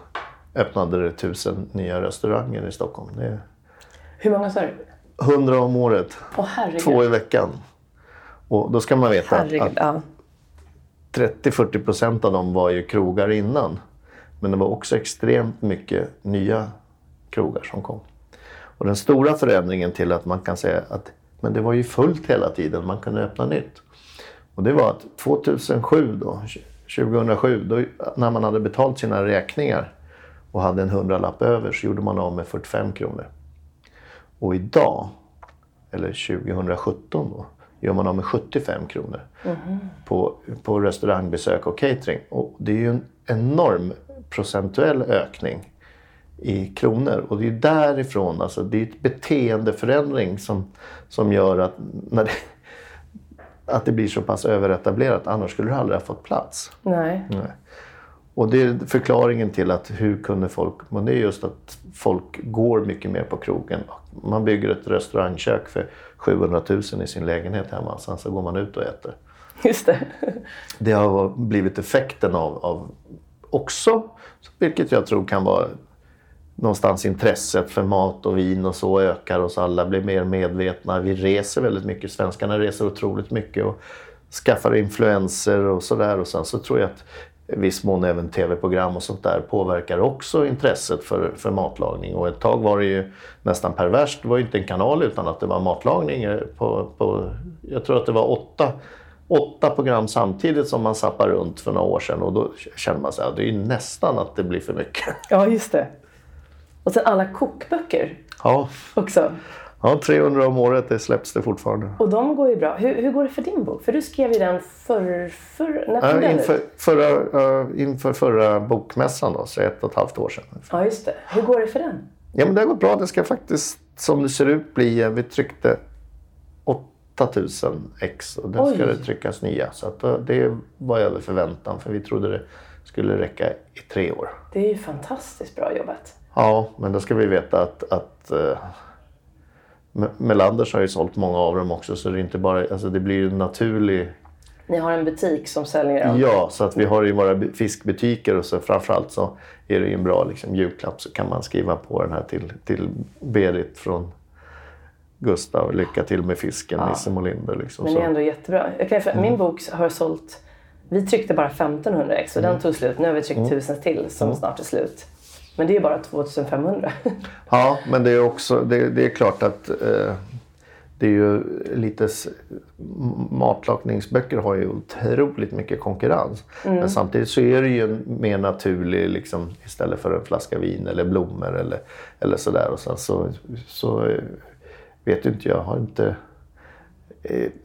öppnade det 1000 nya restauranger i Stockholm. Det är... Hur många sa du? 100 om året. Åh, 2 i veckan. Och då ska man veta att 30-40% av dem var ju krogar innan. Men det var också extremt mycket nya krogar som kom. Och den stora förändringen till att man kan säga att men det var ju fullt hela tiden, man kunde öppna nytt. Och det var att 2007 då, när man hade betalt sina räkningar och hade en 100-lapp över, så gjorde man av med 45 kronor. Och idag, eller 2017 då, gör man av med 75 kronor på restaurangbesök och catering. Och det är ju en enorm procentuell ökning i kronor. Och det är därifrån, alltså det är ett beteendeförändring som gör att, när att det blir så pass överetablerat. Annars skulle du aldrig ha fått plats. Nej. Och det är förklaringen till att hur kunde folk, men det är just att folk går mycket mer på krogen. Man bygger ett restaurangkök för 700 000 i sin lägenhet hemma, sen så går man ut och äter. Just det. Det har blivit effekten av också, vilket jag tror kan vara någonstans intresset för mat och vin och så ökar, och så alla blir mer medvetna. Vi reser väldigt mycket, svenskarna reser otroligt mycket och skaffar influenser och sådär. Och sen så tror jag att viss mån även tv-program och sånt där påverkar också intresset för matlagning. Och ett tag var det ju nästan perverst, det var ju inte en kanal utan att det var matlagning på jag tror att det var åtta program samtidigt som man zappar runt för några år sedan, och då känner man sig att det är ju nästan att det blir för mycket. Ja, just det. Och sen alla kokböcker också. Ja, 300 om året, det släpps det fortfarande. Och de går ju bra. Hur går det för din bok? För du skrev ju den inför förra bokmässan då, så 1,5 år sedan. Ja, just det. Hur går det för den? Ja, men det har gått bra. Det ska faktiskt, som det ser ut, bli, vi tryckte 8000 ex och den ska det tryckas nya. Så att det var över förväntan, för vi trodde det skulle räcka i 3 år. Det är ju fantastiskt bra jobbat. Ja, men då ska vi veta att Melanders har ju sålt många av dem också, så det är inte bara, alltså det blir ju naturlig. Ni har en butik som säljer dem. Ja, så att vi har ju våra fiskbutiker, och så framförallt så är det ju en bra liksom julklapp, så kan man skriva på den här till Berit från Gustav, lycka till med fisken, Nils Molinder liksom. Men det är ändå jättebra. Min bok har sålt, vi tryckte bara 1500 ex och den tog slut, nu har vi tryckt 1000 till som snart är slut. Men det är bara 2500. Ja, men det är också, det är klart att det är ju lite, matlagningsböcker har ju otroligt mycket konkurrens. Mm. Men samtidigt så är det ju en mer naturlig, liksom, istället för en flaska vin eller blommor eller sådär. Och sen så vet ju inte, jag har inte...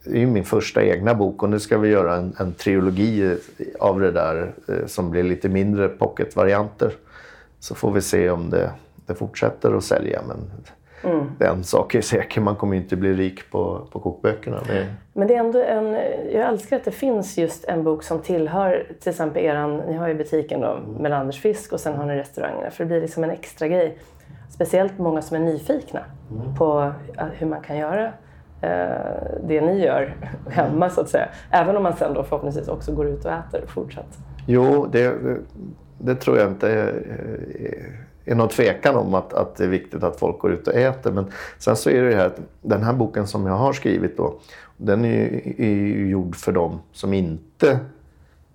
Det är ju min första egna bok och nu ska vi göra en trilogi av det där som blir lite mindre pocketvarianter. Så får vi se om det fortsätter att sälja, men den sak är säker, man kommer ju inte bli rik på kokböckerna. Men det är ändå jag älskar att det finns just en bok som tillhör till exempel ni har ju butiken då, Melanders Fisk, och sen har ni restaurangerna, för det blir liksom en extra grej. Speciellt många som är nyfikna på hur man kan göra det ni gör hemma, så att säga. Även om man sen då förhoppningsvis också går ut och äter fortsatt. Jo, det tror jag inte är någon tvekan om att det är viktigt att folk går ut och äter. Men sen så är det här att den här boken som jag har skrivit då, den är ju gjord för dem som inte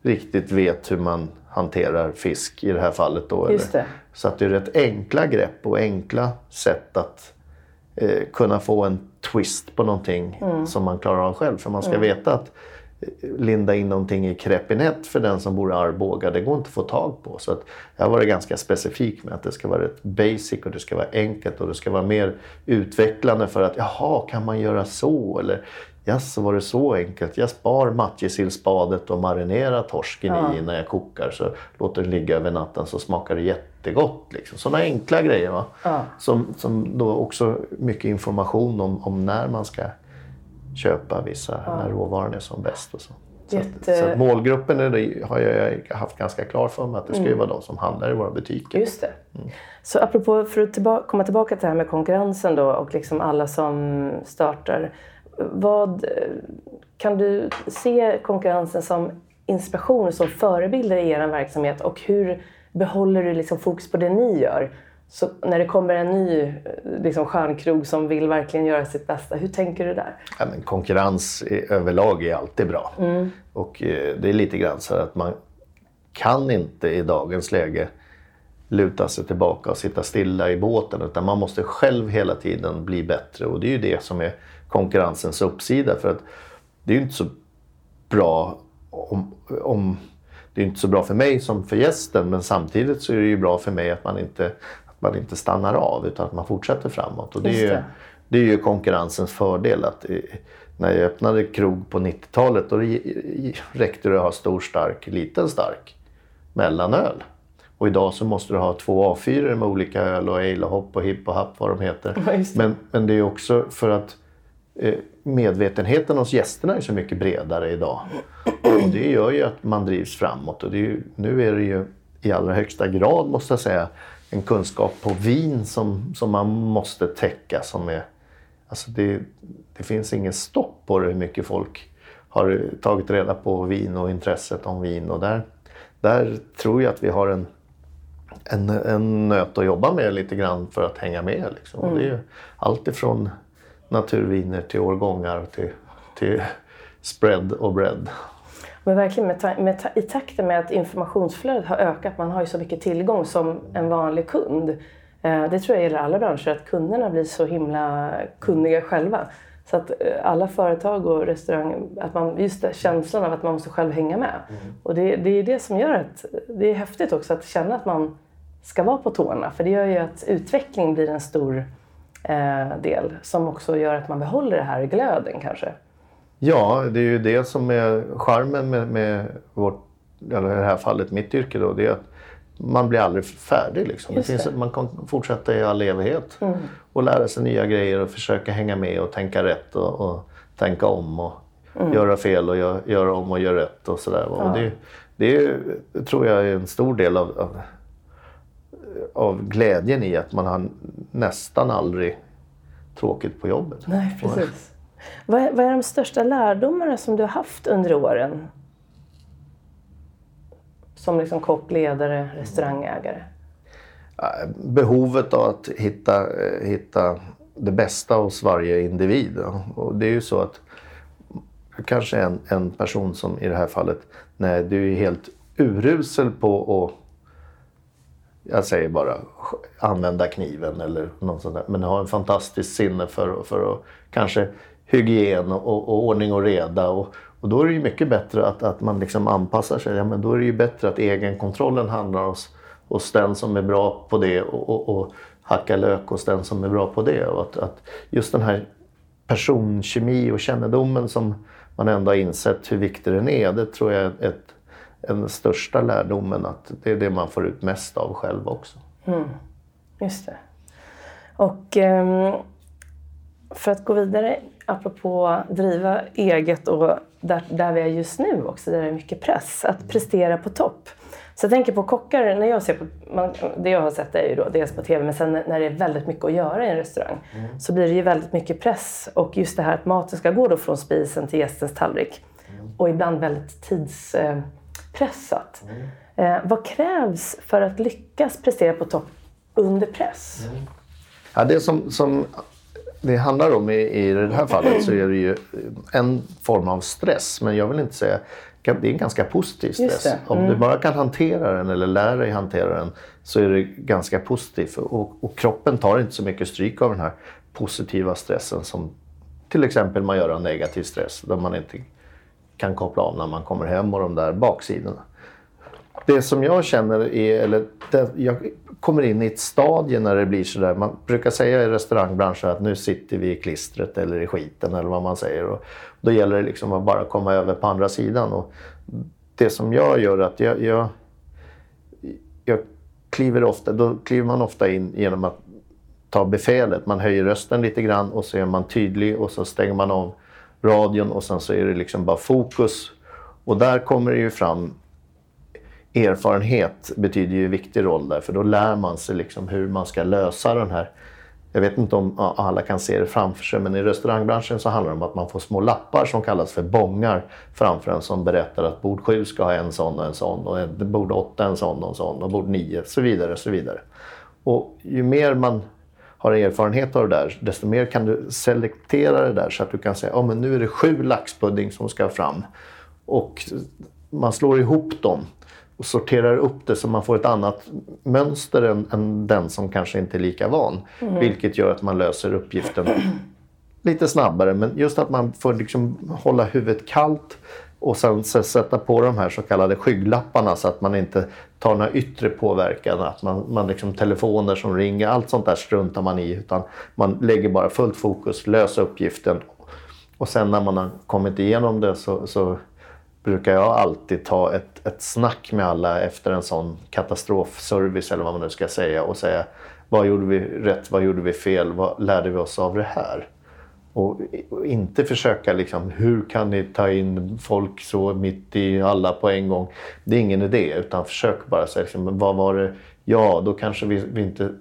riktigt vet hur man hanterar fisk i det här fallet då. Just det. Så att det är rätt enkla grepp och enkla sätt att kunna få en twist på någonting som man klarar av själv. För man ska veta att linda in någonting i crepinett för den som bor i Arboga, det går inte att få tag på. Så att jag har varit ganska specifik med att det ska vara rätt basic och det ska vara enkelt och det ska vara mer utvecklande för att, jaha, kan man göra så? Eller, så var det så enkelt. Jag spar matjesillspadet och marinerar torsken i när jag kokar. Så låter den ligga över natten så smakar det jättegott. Liksom. Sådana enkla grejer, va? Ja. Som då också mycket information om när man ska köpa vissa när råvaran är som bäst. Och så. Så målgruppen har jag haft ganska klar för mig att det ska ju vara de som handlar i våra butiker. Just det. Mm. Så apropå, för att komma tillbaka till det här med konkurrensen då och liksom alla som startar. Vad kan du se konkurrensen som inspiration och som förebilder i er verksamhet, och hur behåller du liksom fokus på det ni gör? Så när det kommer en ny liksom stjärnkrog som vill verkligen göra sitt bästa, hur tänker du där? Ja, men konkurrens överlag är alltid bra. Och det är lite grann så att man kan inte i dagens läge luta sig tillbaka och sitta stilla i båten, utan man måste själv hela tiden bli bättre, och det är ju det som är konkurrensens uppsida, för att det är ju inte så bra om det är inte så bra för mig som för gästen, men samtidigt så är det ju bra för mig att man inte stannar av utan att man fortsätter framåt, och det är ju konkurrensens fördel. Att när jag öppnade krog på 90-talet, då räckte det att ha stor, stark, liten, stark, mellanöl. Och idag så måste du ha 2 A4 med olika öl och ale och hopp och hipp och happ, vad de heter. Det. Men det är också för att medvetenheten hos gästerna är så mycket bredare idag. Och det gör ju att man drivs framåt. Och nu är det ju i allra högsta grad, måste jag säga, en kunskap på vin som man måste täcka. Alltså det finns ingen stopp på det, hur mycket folk har tagit reda på vin och intresset om vin. Och där tror jag att vi har en nöt att jobba med lite grann för att hänga med. Liksom. Och det är ju allt ifrån naturviner till årgångar till spread och bread. Men verkligen i takten med att informationsflödet har ökat, man har ju så mycket tillgång som en vanlig kund. Det tror jag gäller alla branscher, att kunderna blir så himla kunniga själva. Så att alla företag och restauranger, att man, just det, känslan av att man måste själv hänga med. Och det är det som gör att det är häftigt också att känna att man ska vara på tårna. För det gör ju att utveckling blir en stor del som också gör att man behåller det här i glöden kanske. Ja, det är ju det som är charmen med vårt, eller i det här fallet mitt yrke då, det är att man blir aldrig färdig liksom. Man kan fortsätta i all evighet och lära sig nya grejer och försöka hänga med och tänka rätt och tänka om och göra fel och göra om och göra rätt och sådär. Ja. Och det tror jag är en stor del av glädjen i att man har nästan aldrig tråkigt på jobbet. Nej, precis. Vad är de största lärdomarna som du har haft under åren? Som liksom kock, ledare, restaurangägare? Behovet av att hitta det bästa hos varje individ. Och det är ju så att kanske en person som i det här fallet, nej, du är helt urusel på att jag säger bara använda kniven eller något sånt där. Men ha en fantastisk sinne för att kanske hygien och ordning och reda. Och då är det ju mycket bättre att man liksom anpassar sig. Ja, men då är det ju bättre att egenkontrollen handlar hos den som är bra på det och hacka lök hos den som är bra på det. Och att just den här personkemi och kännedomen som man ändå har insett hur viktig den är, det tror jag är den största lärdomen, att det är det man får ut mest av själv också. Mm. Just det. Och för att gå vidare, apropå driva eget och där vi är just nu också, där det är mycket press, att prestera på topp. Så jag tänker på kockar, när jag ser på, det jag har sett är ju då dels på tv, men sen när det är väldigt mycket att göra i en restaurang, så blir det ju väldigt mycket press. Och just det här att maten ska gå då från spisen till gästens tallrik. Och ibland väldigt tidspressat. Vad krävs för att lyckas prestera på topp under press? Ja, det som det handlar om i det här fallet, så är det ju en form av stress. Men jag vill inte säga... Det är en ganska positiv stress. Om du bara kan hantera den eller lära dig hantera den, så är det ganska positivt. Och kroppen tar inte så mycket stryk av den här positiva stressen som till exempel man gör av negativ stress, där man inte kan koppla av när man kommer hem och de där baksidorna. Det som jag känner är, jag kommer in i ett stadie när det blir sådär, man brukar säga i restaurangbranschen att nu sitter vi i klistret eller i skiten eller vad man säger, och då gäller det liksom att bara komma över på andra sidan. Och det som jag gör är att jag kliver man ofta in genom att ta befälet, man höjer rösten lite grann och så är man tydlig och så stänger man av radion och sen så är det liksom bara fokus, och där kommer det ju fram. Erfarenhet betyder ju en viktig roll där, för då lär man sig liksom hur man ska lösa den här. Jag vet inte om alla kan se det framför sig, men i restaurangbranschen så handlar det om att man får små lappar som kallas för bångar framför en, som berättar att bord 7 ska ha en sån, och bord 8 en sån, och bord 9 så vidare, så vidare. Och ju mer man har erfarenhet av det där, desto mer kan du selektera det där, så att du kan säga, men nu är det 7 laxpudding som ska fram, och man slår ihop dem och sorterar upp det så man får ett annat mönster än den som kanske inte är lika van. Vilket gör att man löser uppgiften lite snabbare. Men just att man får liksom hålla huvudet kallt och sen sätta på de här så kallade skygglapparna, så att man inte tar några yttre påverkan. Att man liksom telefoner som ringer, allt sånt där struntar man i. Utan man lägger bara fullt fokus, löser uppgiften. Och sen när man har kommit igenom det så brukar jag alltid ta ett snack med alla efter en sån katastrofservice, eller vad man nu ska säga, och säga, vad gjorde vi rätt, vad gjorde vi fel, vad lärde vi oss av det här? Och inte försöka liksom, hur kan ni ta in folk så mitt i alla på en gång? Det är ingen idé, utan försök bara säga, liksom, vad var det? Ja, då kanske man inte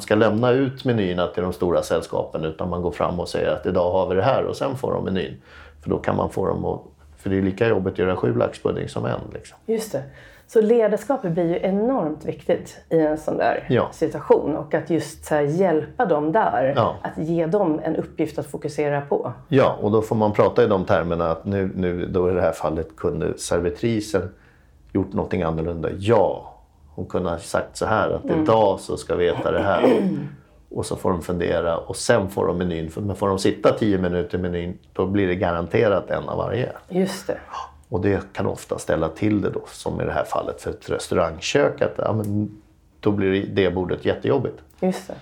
ska lämna ut menyerna till de stora sällskapen, utan man går fram och säger att idag har vi det här, och sen får de menyn. För då kan man få dem att... För det är lika jobbigt att göra 7 laxpudding som en. Liksom. Just det. Så ledarskapet blir ju enormt viktigt i en sån där situation. Och att just så här hjälpa dem där. Ja. Att ge dem en uppgift att fokusera på. Ja, och då får man prata i de termerna att nu då i det här fallet kunde servitrisen gjort någonting annorlunda. Ja, hon kunde ha sagt så här att idag så ska vi äta det här. Och så får de fundera och sen får de menyn. Men får de sitta 10 minuter i menyn, då blir det garanterat en av varje. Just det. Och det kan ofta ställa till det då, som i det här fallet för ett restaurangkök. Att, men då blir det bordet jättejobbigt. Just det.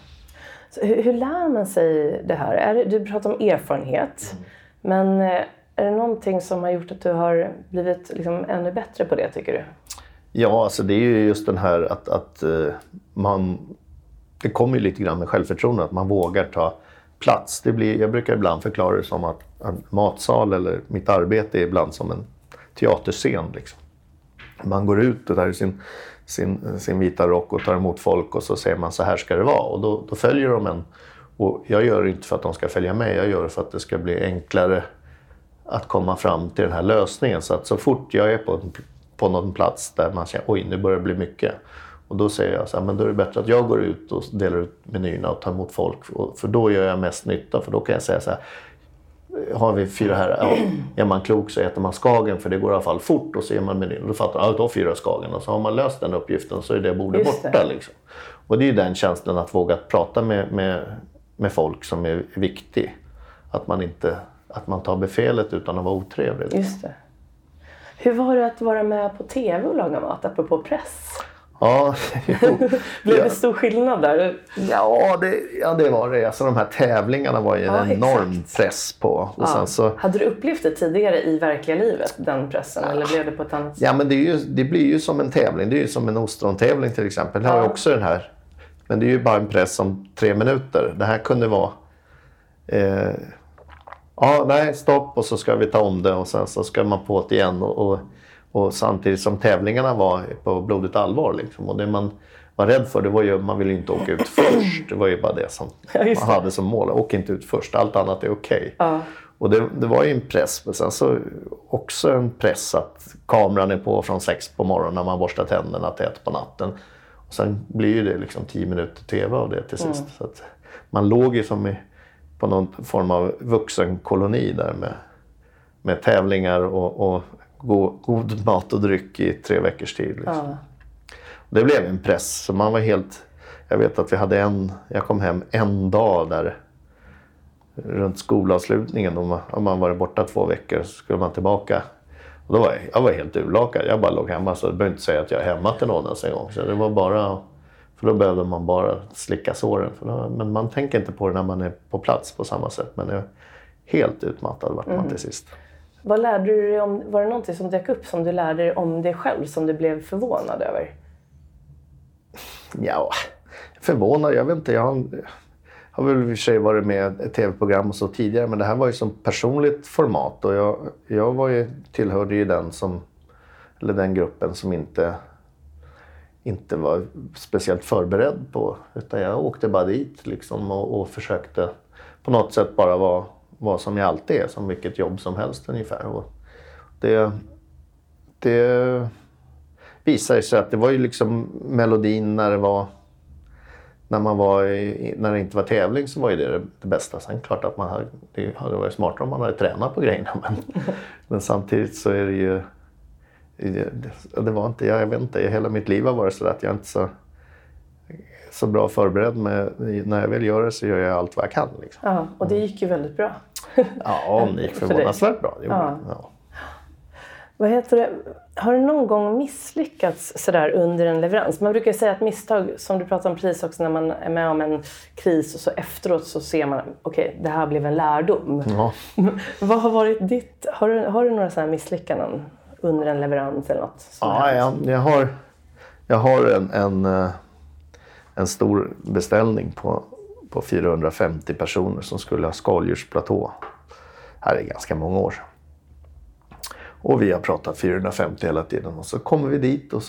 Så hur lär man sig det här? Du pratar om erfarenhet. Men är det någonting som har gjort att du har blivit liksom ännu bättre på det, tycker du? Ja, alltså det är ju just den här att man... Det kommer ju lite grann med självförtroende, att man vågar ta plats. Jag brukar ibland förklara det som att en matsal eller mitt arbete är ibland som en teaterscen. Liksom. Man går ut och tar sin vita rock och tar emot folk, och så säger man så här ska det vara. Och då följer de en. Och jag gör det inte för att de ska följa mig, jag gör det för att det ska bli enklare att komma fram till den här lösningen. Så att så fort jag är på någon plats där man säger oj, nu börjar det bli mycket. Och då säger jag så här, men då är det bättre att jag går ut och delar ut menyerna och tar emot folk. För då gör jag mest nytta, för då kan jag säga så här, har vi fyra här. Ja, är man klok så äter man skagen, för det går i alla fall fort, och så är man med det. Då fattar man, då fyra skagen, och så har man löst den uppgiften, så är det bordet borta. Liksom. Och det är ju den känslan att våga prata med folk som är viktig. Att man inte tar befälet utan att vara otrevlig. Just det. Hur var det att vara med på TV och laga mat, apropå press? Ja, blev det stor skillnad där? Ja, det var det. Alltså, de här tävlingarna var ju en enorm press på. Och sen så... Hade du upplevt det tidigare i verkliga livet, den pressen? Eller blev det på ett annat sätt? Ja, men det blir ju som en tävling. Det är ju som en ostrontävling till exempel. Det har ju också den här. Men det är ju bara en press om 3 minuter. Det här kunde vara... stopp, och så ska vi ta om det, och sen så ska man på det igen, och samtidigt som tävlingarna var på blodigt allvar liksom, och det man var rädd för, det var ju, man ville inte åka ut först, det var ju bara det som man hade som mål, åk inte ut först, allt annat är okej. Ja. Och det var ju en press, men sen så också en press att kameran är på från 6 på morgonen när man borstar tänderna till 1 på natten, och sen blir ju det liksom 10 minuter TV av det till sist. Så att man låg ju som på någon form av vuxenkoloni där med tävlingar och god mat och dryck i 3 veckors tid. Liksom. Ja. Det blev en press. Så man var helt... Jag vet att vi hade jag kom hem en dag där runt skolavslutningen, om man var borta 2 veckor så skulle man tillbaka. Och då jag var helt urlakad. Jag bara låg hemma, så jag behövde inte säga att jag är hemma till någon ens en gång. Så det var bara... För då behövde man bara slicka såren. Men man tänker inte på det när man är på plats på samma sätt. Men är helt utmattad vart man till sist. Vad lärde du dig om? Var det någonting som dök upp som du lärde dig om dig själv som du blev förvånad över? Ja, förvånad. Jag vet inte. Jag har väl i och för sig varit med ett tv-program och så tidigare. Men det här var ju som personligt format. Och jag var ju, tillhörde ju den gruppen som inte var speciellt förberedd på, utan jag åkte bara dit liksom, och försökte på något sätt bara vara som jag alltid är, som vilket jobb som helst ungefär. Och det visar sig att det var ju liksom melodin när det inte var tävling, så var ju det bästa. Sen klart att det hade varit smartare om man hade tränat på grejerna, men samtidigt så är det ju... Det var inte, jag vet inte, hela mitt liv har varit så att jag inte så bra förberedd, med när jag vill göra det så gör jag allt vad jag kan. Liksom. Ja, och det gick ju väldigt bra. Ja, det gick förvånansvärt bra. Ja. Vad heter det? Har du någon gång misslyckats sådär under en leverans? Man brukar säga att misstag, som du pratade om precis också, när man är med om en kris och så efteråt så ser man, okej, det här blev en lärdom. Ja. Vad har varit ditt, har du några sådana misslyckanden? Under en leverans eller något? Ja, jag har en stor beställning på 450 personer som skulle ha skaldjursplatå. Här är ganska många år. Och vi har pratat 450 hela tiden. Och så kommer vi dit och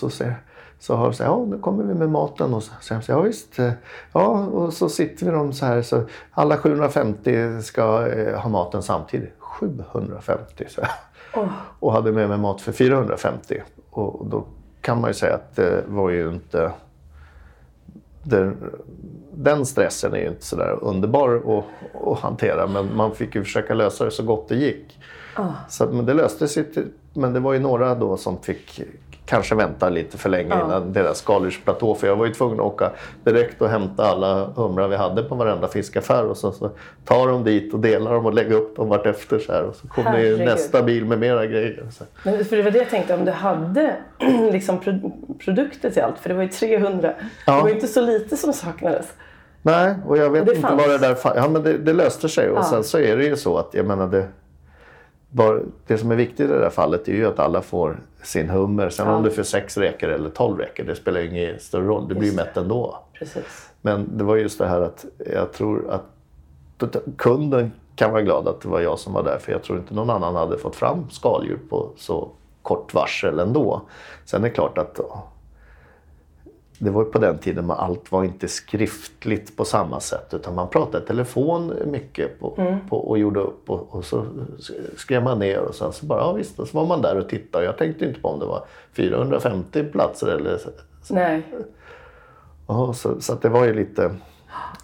nu kommer vi med maten. Och så säger jag, ja visst. Ja, och så sitter vi dem så här. Så alla 750 ska ha maten samtidigt. 750, så här. Och hade med mig mat för 450. Och då kan man ju säga att det var ju inte... Den stressen är ju inte sådär underbar att hantera. Men man fick ju försöka lösa det så gott det gick. Så, men det löste sig. Men det var ju några då som fick kanske vänta lite för länge innan deras skaldjursplatå. För jag var ju tvungen att åka direkt och hämta alla humrar vi hade på varenda fiskaffär. Och så tar de dit och delar dem och lägger upp dem vart efter. Så här. Och så kommer det ju nästa bil med mera grejer. Så. Men för det var det jag tänkte, om du hade liksom produkter till allt. För det var ju 300. Ja. Det var ju inte så lite som saknades. Nej, och jag vet inte vad det där... men det löste sig. Och sen så är det ju så att, jag menar det... Det som är viktigt i det här fallet är ju att alla får sin hummer. Sen om du får 6 räkor eller 12 räkor, det spelar ju ingen större roll. Du blir mätt ändå. Precis. Men det var just det här att jag tror att kunden kan vara glad att det var jag som var där. För jag tror inte någon annan hade fått fram skaldjur på så kort varsel ändå. Sen är det klart att det var ju på den tiden när allt var inte skriftligt på samma sätt, utan man pratade telefon mycket och gjorde upp och så skrev man ner, och sen så bara och så var man där och tittade. Jag tänkte inte på om det var 450 platser eller så. Nej. Så att det var ju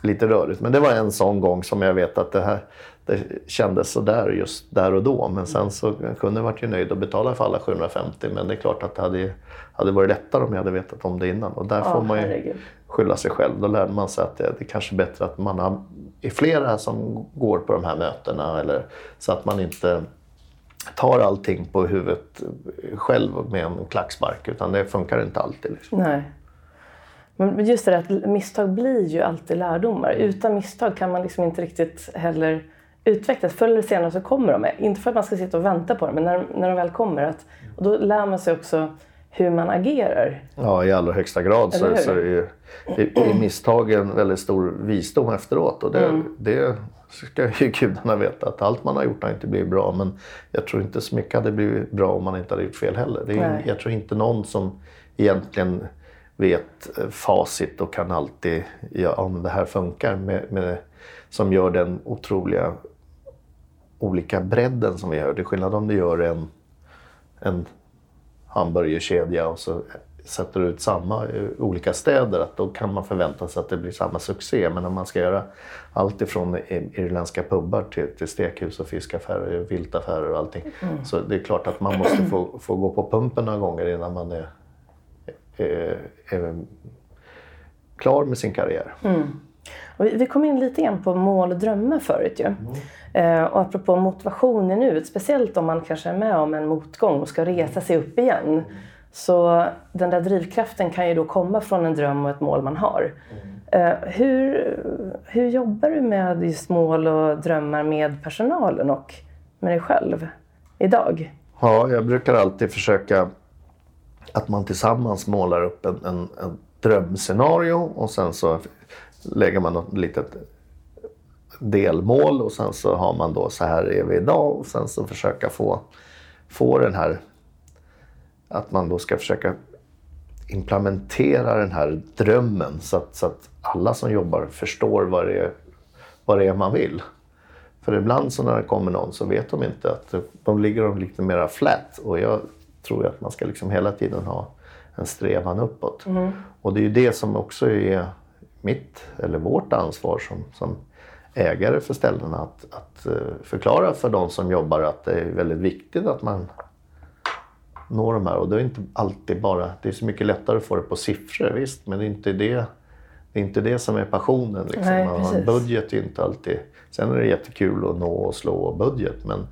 lite rörigt, men det var en sån gång som jag vet att det här det kändes så där just där och då. Men sen så kunde jag varit ju nöjd och betala för alla 750. Men det är klart att det hade varit lättare om jag hade vetat om det innan. Och där får man ju skylla sig själv. Då lärde man sig att det är kanske bättre att man är flera som går på de här mötena. Eller, så att man inte tar allting på huvudet själv med en klackspark. Utan det funkar inte alltid. Liksom. Nej. Men just det att misstag blir ju alltid lärdomar. Utan misstag kan man liksom inte riktigt heller utvecklas. Förr eller senare så kommer de. Inte för att man ska sitta och vänta på dem, men när de väl kommer. Och då lär man sig också hur man agerar. Ja, i allra högsta grad så är det ju i misstagen väldigt stor visdom efteråt. Och det ska ju gudarna veta att allt man har gjort har inte blivit bra. Men jag tror inte så mycket hade blivit bra om man inte hade gjort fel heller. Jag tror inte någon som egentligen vet facit och kan alltid om det här funkar med som gör den otroliga olika bredden som vi gör. Det är skillnad om du gör en hamburgerkedja och så sätter du ut samma olika städer, att då kan man förvänta sig att det blir samma succé. Men om man ska göra allt ifrån irländska pubbar till stekhus och fiskaffärer och viltaffärer och allting, så det är klart att man måste få gå på pumpen några gånger innan man är klar med sin karriär. Och vi kom in lite grann på mål och drömmar förut ju. Och apropå motivationen nu, speciellt om man kanske är med om en motgång och ska resa sig upp igen. Så den där drivkraften kan ju då komma från en dröm och ett mål man har. Hur jobbar du med just mål och drömmar med personalen och med dig själv idag? Ja, jag brukar alltid försöka att man tillsammans målar upp en drömscenario, och sen så lägger man något litet delmål, och sen så har man då så här är vi idag, och sen så försöka få den här, att man då ska försöka implementera den här drömmen så att alla som jobbar förstår vad det är man vill. För ibland så när det kommer någon så vet de inte att de ligger lite mera flat, och jag tror att man ska liksom hela tiden ha en strävan uppåt. Och det är ju det som också är mitt eller vårt ansvar som ägare för ställena, att förklara för de som jobbar att det är väldigt viktigt att man når de här. Och det är inte alltid bara, det är så mycket lättare att få det på siffror, visst, men det är inte det som är passionen. Liksom. Nej, man har en budget är inte alltid, sen är det jättekul att nå och slå budget, men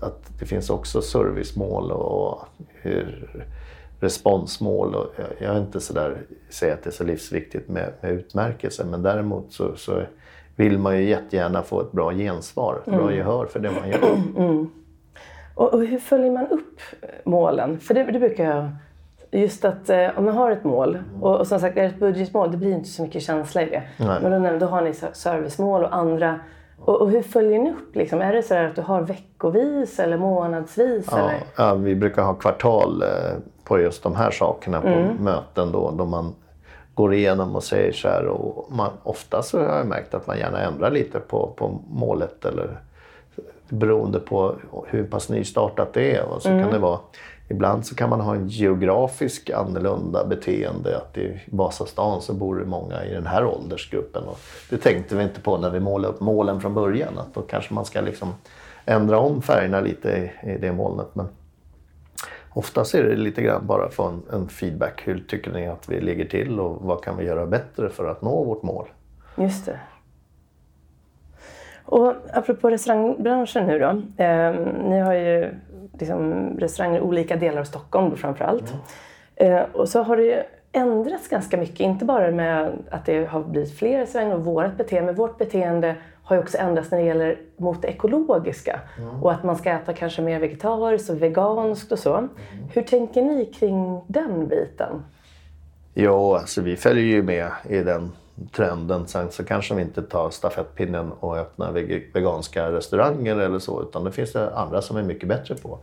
att det finns också servicemål och responsmål. Och jag är inte så där säga att det är så livsviktigt med utmärkelse, men däremot så vill man ju jättegärna få ett bra gensvar, bra gehör för det man gör. Och hur följer man upp målen? För det brukar jag, just att om man har ett mål, och som sagt är det ett budgetmål, det blir inte så mycket känsla i det. Nej. Men då har ni servicemål och andra. Och hur följer ni upp? Liksom? Är det så att du har veckovis eller månadsvis? Ja, eller? Ja, vi brukar ha kvartal på just de här sakerna på möten då man går igenom och säger så här. Och ofta så har jag märkt att man gärna ändrar lite på målet, eller beroende på hur pass nystartat det är. Och så kan det vara, ibland så kan man ha en geografisk annorlunda beteende, att i Vasastan så bor det många i den här åldersgruppen, och det tänkte vi inte på när vi målade upp målen från början, att då kanske man ska liksom ändra om färgerna lite i det målet. Men oftast är det lite grann bara för en feedback, hur tycker ni att vi ligger till och vad kan vi göra bättre för att nå vårt mål? Just det. Och apropå restaurangbranschen nu då, ni har ju liksom restauranger i olika delar av Stockholm då framförallt. Och så har det ju ändrats ganska mycket, inte bara med att det har blivit fler restauranger och vårt beteende har ju också ändrats när det gäller mot det ekologiska. Och att man ska äta kanske mer vegetariskt och veganskt och så. Hur tänker ni kring den biten? Ja, alltså vi följer ju med i den trenden, sen så kanske vi inte tar stafettpinnen och öppnar veganska restauranger eller så, utan det finns det andra som är mycket bättre på.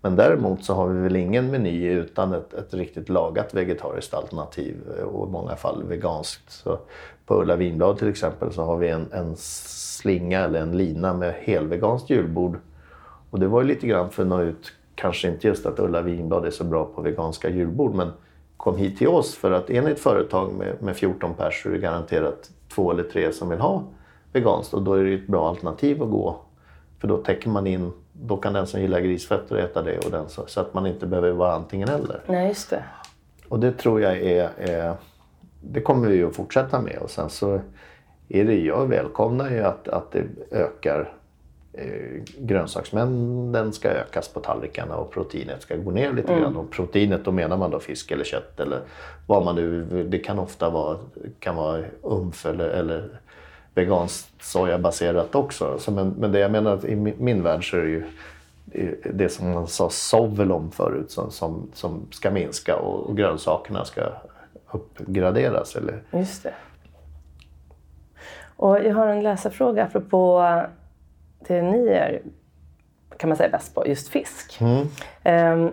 Men däremot så har vi väl ingen meny utan ett riktigt lagat vegetariskt alternativ, och i många fall veganskt. Så på Ulla Vinblad till exempel så har vi en slinga eller en lina med helveganskt julbord, och det var ju lite grann för att nå ut, kanske inte just att Ulla Vinblad är så bra på veganska julbord, men kom hit till oss, för att enligt företag med 14 personer är det garanterat 2 eller 3 som vill ha veganskt, och då är det ett bra alternativ att gå. För då täcker man in, då kan den som gillar grisfett äta det, och den så att man inte behöver vara antingen eller. Nej, just det. Och det tror jag är det kommer vi ju att fortsätta med, och sen så är det, jag välkomnar ju att det ökar, grönsaksmängden ska ökas på tallrikarna och proteinet ska gå ner lite grann. Och proteinet, då menar man då fisk eller kött eller vad man nu, det kan ofta vara umf eller veganskt sojabaserat också. Så men det jag menar att i min värld så är det ju det som man sa sovelom förut som ska minska, och grönsakerna ska uppgraderas. Eller? Just det. Och jag har en läsarfråga apropå det ni är, kan man säga, bäst på, just fisk.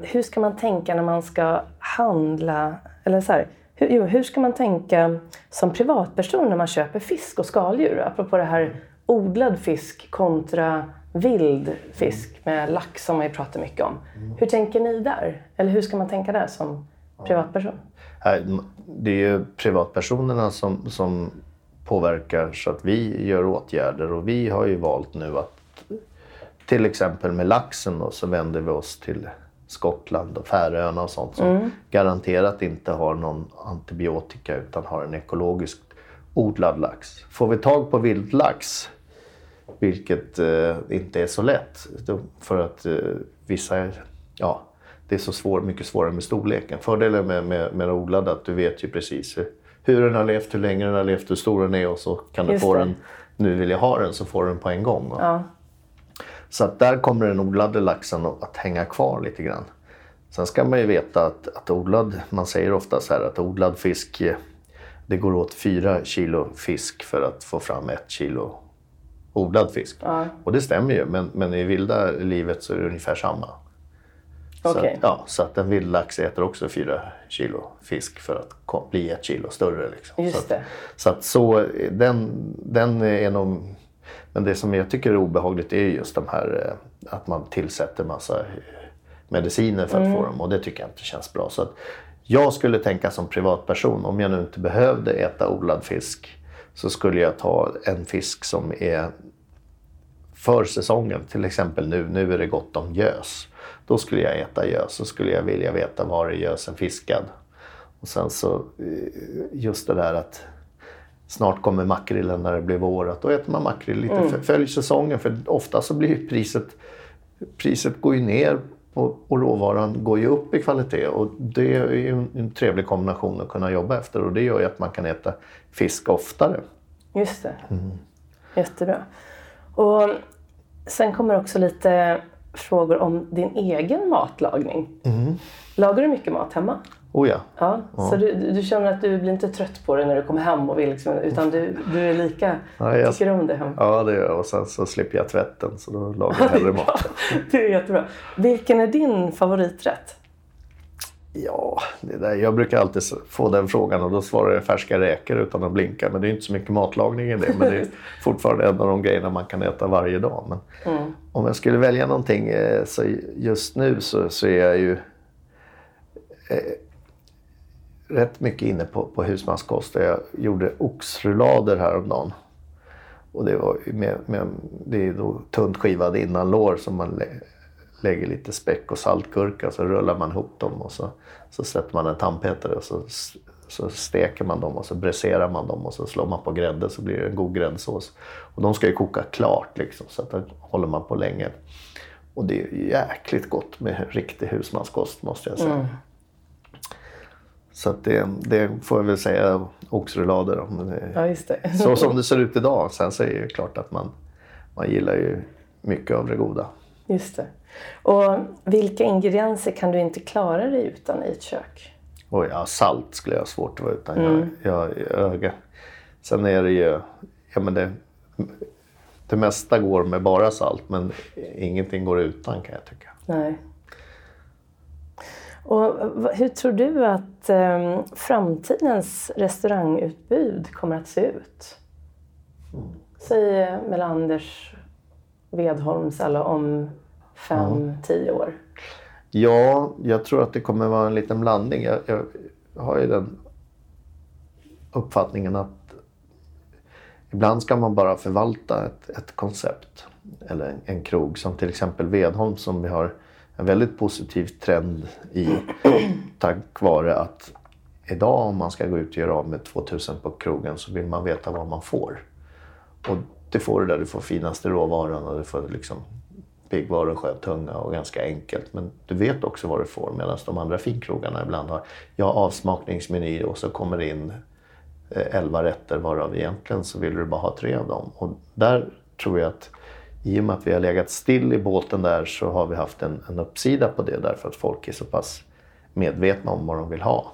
Hur ska man tänka när man ska handla, eller så här, hur ska man tänka som privatperson när man köper fisk och skaldjur? Apropå det här odlad fisk kontra vild fisk med lax som vi pratar mycket om. Hur tänker ni där? Eller hur ska man tänka där som privatperson? Det är ju privatpersonerna som påverkar, så att vi gör åtgärder, och vi har ju valt nu att till exempel med laxen då, så vänder vi oss till Skottland och Färöarna och sånt som garanterat inte har någon antibiotika utan har en ekologiskt odlad lax. Får vi tag på vild lax, vilket inte är så lätt för att vissa, ja, det är så mycket svårare med storleken. Fördelen med odlad att du vet ju precis hur den har levt, hur länge den har levt, hur stor den är, och så kan du få den, nu vill jag ha den, så får du den på en gång. Ja. Så att där kommer den odlade laxen att hänga kvar lite grann. Sen ska man ju veta att odlad, man säger ofta så här att odlad fisk, det går åt 4 kilo fisk för att få fram 1 kilo odlad fisk. Ja. Och det stämmer ju, men i vilda livet så är det ungefär samma. Så att en vild lax äter också 4 kilo fisk för att bli 1 kilo större. Liksom. Så den är nog... Men det som jag tycker är obehagligt är just de här att man tillsätter massa mediciner för att få dem, och det tycker jag inte känns bra. Så att jag skulle tänka som privatperson, om jag nu inte behövde äta odlad fisk, så skulle jag ta en fisk som är för säsongen. Till exempel nu är det gott om gös. Då skulle jag äta gös, så skulle jag vilja veta var är gösen fiskad. Och sen så just det där att snart kommer makrillen när det blir vår, att då äter man makrill lite följ säsongen, för ofta så blir ju priset går ju ner och råvaran går ju upp i kvalitet, och det är ju en trevlig kombination att kunna jobba efter, och det gör ju att man kan äta fisk oftare. Just det. Jättebra. Och sen kommer också lite frågor om din egen matlagning. Lagar du mycket mat hemma? Oh ja. Ja. Så du känner att du blir inte trött på det när du kommer hem och vill, liksom, utan du är lika, tycker om det hemma. Ja, det gör jag. Och sen så slipper jag tvätten, så då lagar jag hellre mat. Det är jättebra. Vilken är din favoriträtt? Ja, det där. Jag brukar alltid få den frågan, och då svarar jag färska räkor utan att blinka. Men det är inte så mycket matlagning i det. Men det är fortfarande en av de grejerna man kan äta varje dag. Men om jag skulle välja någonting, så just nu så är jag ju... rätt mycket inne på husmanskost. Jag gjorde oxrullader häromdagen. Och det var det är då tunt skivad innan lår som man lägger lite späck och saltgurka, så rullar man ihop dem, och så sätter man en tandpetare, och så steker man dem, och så bräserar man dem, och så slår man på grädde, så blir det en god gräddsås. Och de ska ju koka klart liksom, så att det håller man på länge. Och det är jäkligt gott med riktig husmanskost, måste jag säga. Så att det får jag väl säga, oxrullader. Så som det ser ut idag. Sen så är det ju klart att man gillar ju mycket av det goda. Just det. Och vilka ingredienser kan du inte klara dig utan i ett kök? Salt skulle jag ha svårt att vara utan. Sen är det ju... det mesta går med bara salt, men ingenting går utan, kan jag tycka. Nej. Och hur tror du att framtidens restaurangutbud kommer att se ut? Säg Melanders Vedholms alla om 5-10 år. Ja, jag tror att det kommer vara en liten blandning. Jag har ju den uppfattningen att Ibland ska man bara förvalta ett koncept eller en krog, som till exempel Vedholm, som vi har en väldigt positiv trend i tack vare att idag om man ska gå ut och göra av med 2000 på krogen så vill man veta vad man får. Och det får du där, du får finaste råvaran och du får liksom piggvaror och sjötunga och ganska enkelt. Men du vet också vad du får, medan de andra finkrogarna ibland har avsmakningsmeny och så kommer det in 11 rätter, varav egentligen så vill du bara ha 3 av dem. Och där tror jag att i och med att vi har legat still i båten där så har vi haft en uppsida på det, därför att folk är så pass medvetna om vad de vill ha.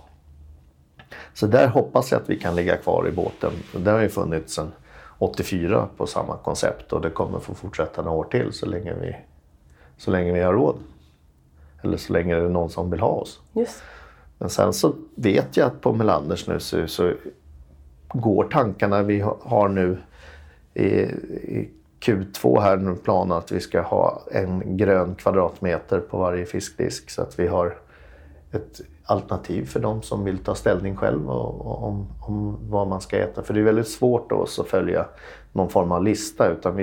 Så där hoppas jag att vi kan ligga kvar i båten. Det har ju funnits sedan 84 på samma koncept och det kommer få fortsätta några år till så länge vi har råd. Eller så länge det är någon som vill ha oss. Yes. Men sen så vet jag att på Melanders nu så går tankarna vi har nu i Q2 här nu, planen att vi ska ha en grön kvadratmeter på varje fiskdisk, så att vi har ett alternativ för de som vill ta ställning själv och om vad man ska äta. För det är väldigt svårt då att följa någon form av lista, utan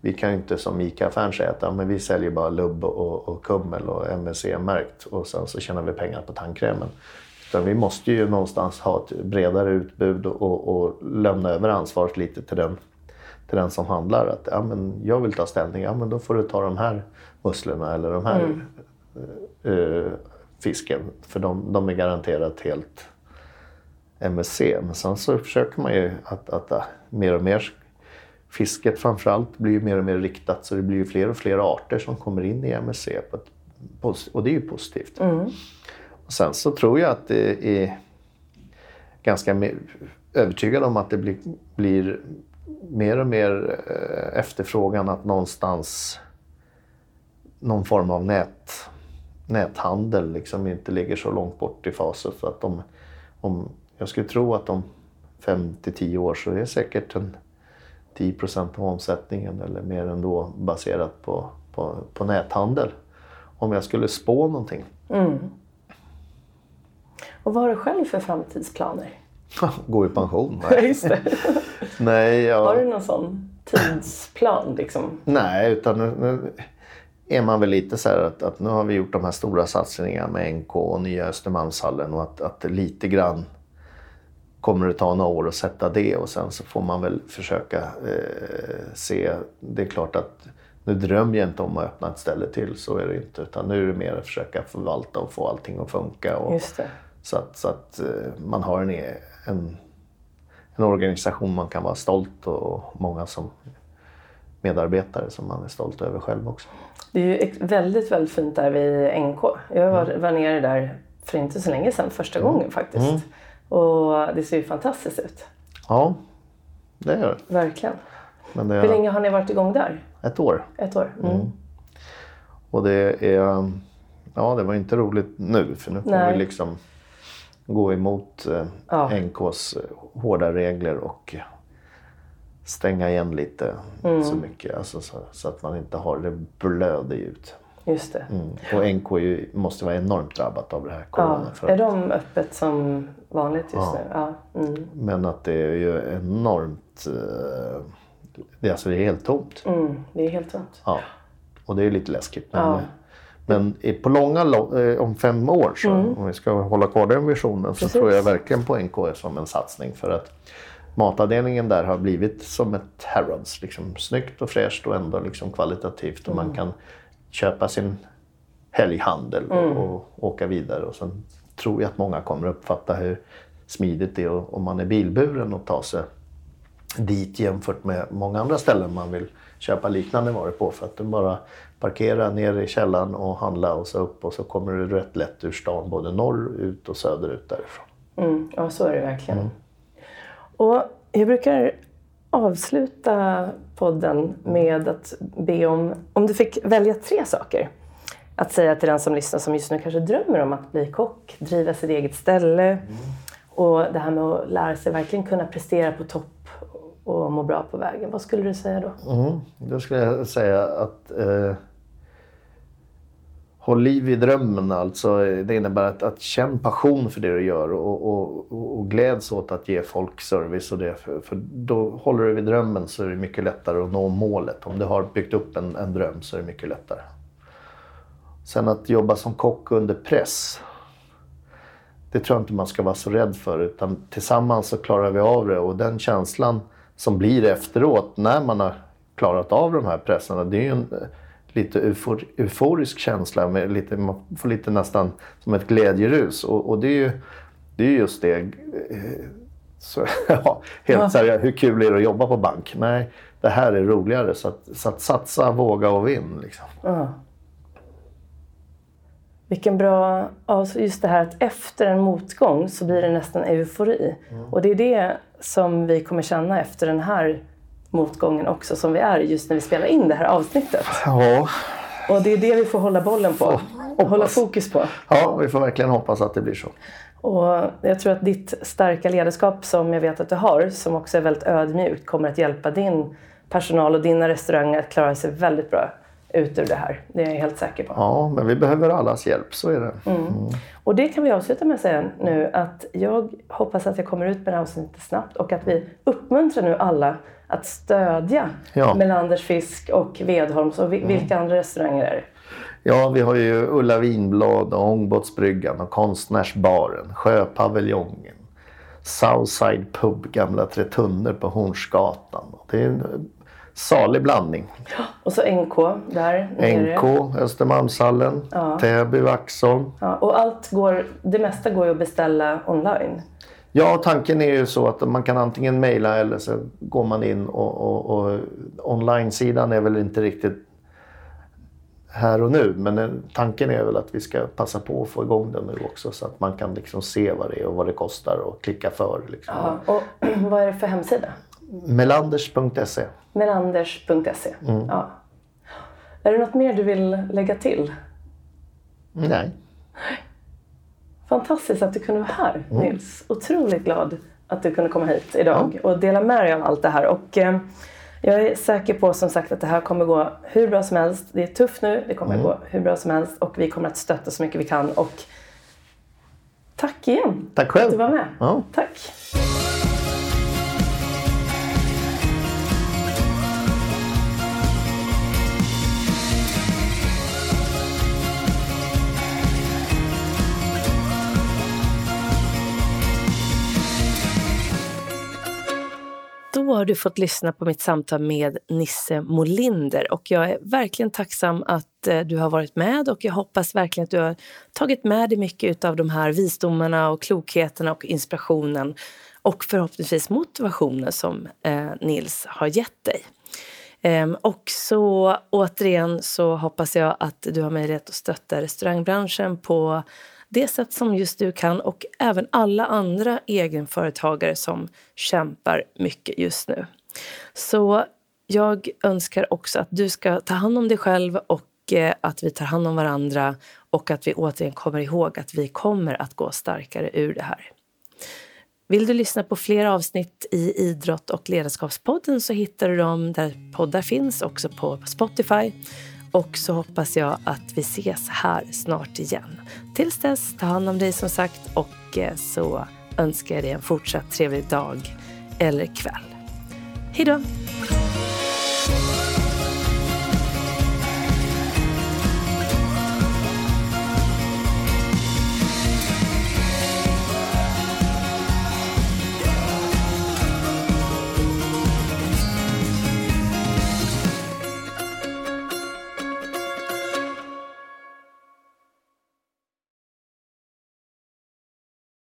vi kan ju inte som ICA-affären äta, men vi säljer bara lubb och kummel och MSC-märkt och sen så tjänar vi pengar på tandkrämen. Utan vi måste ju någonstans ha ett bredare utbud och lämna över ansvaret lite till den som handlar, att ja, men jag vill ta ställning, ja men då får du ta de här musslorna eller de här fisken, för de är garanterat helt MSC. Men sen så försöker man ju att mer och mer, fisket framförallt blir ju mer och mer riktat, så det blir ju fler och fler arter som kommer in i MSC och det är ju positivt. Mm. Och sen så tror jag att det är ganska övertygad om att det blir mer och mer efterfrågan att någonstans någon form av näthandel liksom inte ligger så långt bort i fasen, för att jag skulle tro att om 5-10 år så är det säkert en 10% av omsättningen eller mer ändå baserat på näthandel, om jag skulle spå någonting. Mm. Och vad har du själv för framtidsplaner? Gå i pension. Nej. Just det. Nej, har du någon sån tidsplan liksom? Nej, utan nu är man väl lite så här att nu har vi gjort de här stora satsningarna med NK och nya Östermalmshallen, och att lite grann kommer det ta några år att sätta det, och sen så får man väl försöka se. Det är klart att nu drömmer jag inte om att öppna ett ställe till, så är det inte, utan nu är det mer att försöka förvalta och få allting att funka och just det. Så att man har en organisation man kan vara stolt och många som medarbetare som man är stolt över själv också. Det är ju väldigt, väldigt fint där vid NK. Jag var nere där för inte så länge sedan, första gången faktiskt. Mm. Och det ser ju fantastiskt ut. Ja, det gör det. Verkligen. Men hur länge har ni varit igång där? Ett år. Mm. Och det är... Ja, det var inte roligt nu, för nu får vi liksom gå emot NKs hårda regler och stänga igen lite så mycket. Alltså, så att man inte har det blödig ut. Just det. Mm. Och NK måste vara enormt drabbat av det här corona. Ja. Är de öppet som vanligt just nu? Ja. Mm. Men att det är ju enormt... det är helt tomt. Mm, det är helt tomt. Ja, och det är lite läskigt. Men på om 5 år, så om vi ska hålla kvar den visionen, så tror jag verkligen på NK som en satsning. För att matavdelningen där har blivit som ett Harrods. Liksom, snyggt och fräscht och ändå liksom kvalitativt. Och man kan köpa sin helghandel och åka vidare. Och sen tror jag att många kommer uppfatta hur smidigt det är om man är bilburen och ta sig dit jämfört med många andra ställen man vill köpa liknande varor på, för att du bara parkerar ner i källaren och handla och så upp, och så kommer du rätt lätt ur stan både norrut och söderut därifrån. Mm, ja, så är det verkligen. Mm. Och jag brukar avsluta podden med att be om du fick välja 3 saker att säga till den som lyssnar, som just nu kanske drömmer om att bli kock, driva sitt eget ställe och det här med att lära sig verkligen kunna prestera på topp och må bra på vägen. Vad skulle du säga då? Då skulle jag säga att Håll liv i drömmen, alltså. Det innebär att känna passion för det du gör och gläds åt att ge folk service och det. För då håller du vid drömmen så är det mycket lättare att nå målet. Om du har byggt upp en dröm så är det mycket lättare. Sen att jobba som kock under press. Det tror jag inte man ska vara så rädd för, utan tillsammans så klarar vi av det. Och den känslan som blir efteråt när man har klarat av de här pressarna, det är ju en lite euforisk känsla, med lite, man får lite nästan som ett glädjerus. Och det är ju just det. Så, ja, helt seriöst, hur kul är det att jobba på bank? Nej, det här är roligare. Så att satsa, våga och vinn. Liksom. Ja. Vilken bra, alltså just det här att efter en motgång så blir det nästan eufori. Mm. Och det är det som vi kommer känna efter den här motgången också, som vi är just när vi spelar in det här avsnittet. Ja. Och det är det vi får hålla bollen på. Hoppas. Hålla fokus på. Ja, vi får verkligen hoppas att det blir så. Och jag tror att ditt starka ledarskap som jag vet att du har, som också är väldigt ödmjukt, kommer att hjälpa din personal och dina restauranger att klara sig väldigt bra ut ur det här. Det är jag helt säker på. Ja, men vi behöver allas hjälp, så är det. Mm. Mm. Och det kan vi avsluta med att säga nu, att jag hoppas att jag kommer ut med det här avsnittet snabbt och att vi uppmuntrar nu alla att stödja Melanders Fisk och Vedholms och vilka andra restauranger är det? Ja, vi har ju Ulla Vinblad och Ångbåtsbryggan och Konstnärsbaren, Sjöpaviljongen, Southside Pub, Gamla Tre Tunnor på Hornsgatan. Det är en salig blandning. Ja, och så NK där. NK, Östermalmshallen, Täby, Vaxholm. Ja, och det mesta går ju att beställa online. Ja, tanken är ju så att man kan antingen mejla eller så går man in och online-sidan är väl inte riktigt här och nu. Men tanken är väl att vi ska passa på att få igång den nu också så att man kan liksom se vad det är och vad det kostar och klicka för. Liksom. Ja, och vad är det för hemsida? Melanders.se. Melanders.se, ja. Är det något mer du vill lägga till? Nej. Fantastiskt att du kunde vara här, Nils. Otroligt glad att du kunde komma hit idag och dela med dig av allt det här. Och jag är säker på som sagt att det här kommer gå hur bra som helst. Det är tufft nu, det kommer gå hur bra som helst och vi kommer att stötta så mycket vi kan. Och tack igen. Tack själv. Att du var med. Ja. Tack. Då har du fått lyssna på mitt samtal med Nils Molinder och jag är verkligen tacksam att du har varit med och jag hoppas verkligen att du har tagit med dig mycket av de här visdomarna och klokheterna och inspirationen och förhoppningsvis motivationen som Nils har gett dig. Och så återigen så hoppas jag att du har möjlighet att stötta restaurangbranschen på det sätt som just du kan och även alla andra egenföretagare som kämpar mycket just nu. Så jag önskar också att du ska ta hand om dig själv och att vi tar hand om varandra och att vi återigen kommer ihåg att vi kommer att gå starkare ur det här. Vill du lyssna på fler avsnitt i Idrott- och ledarskapspodden så hittar du dem där poddar finns, också på Spotify. Och så hoppas jag att vi ses här snart igen. Tills dess, ta hand om dig som sagt och så önskar jag dig en fortsatt trevlig dag eller kväll. Hej då!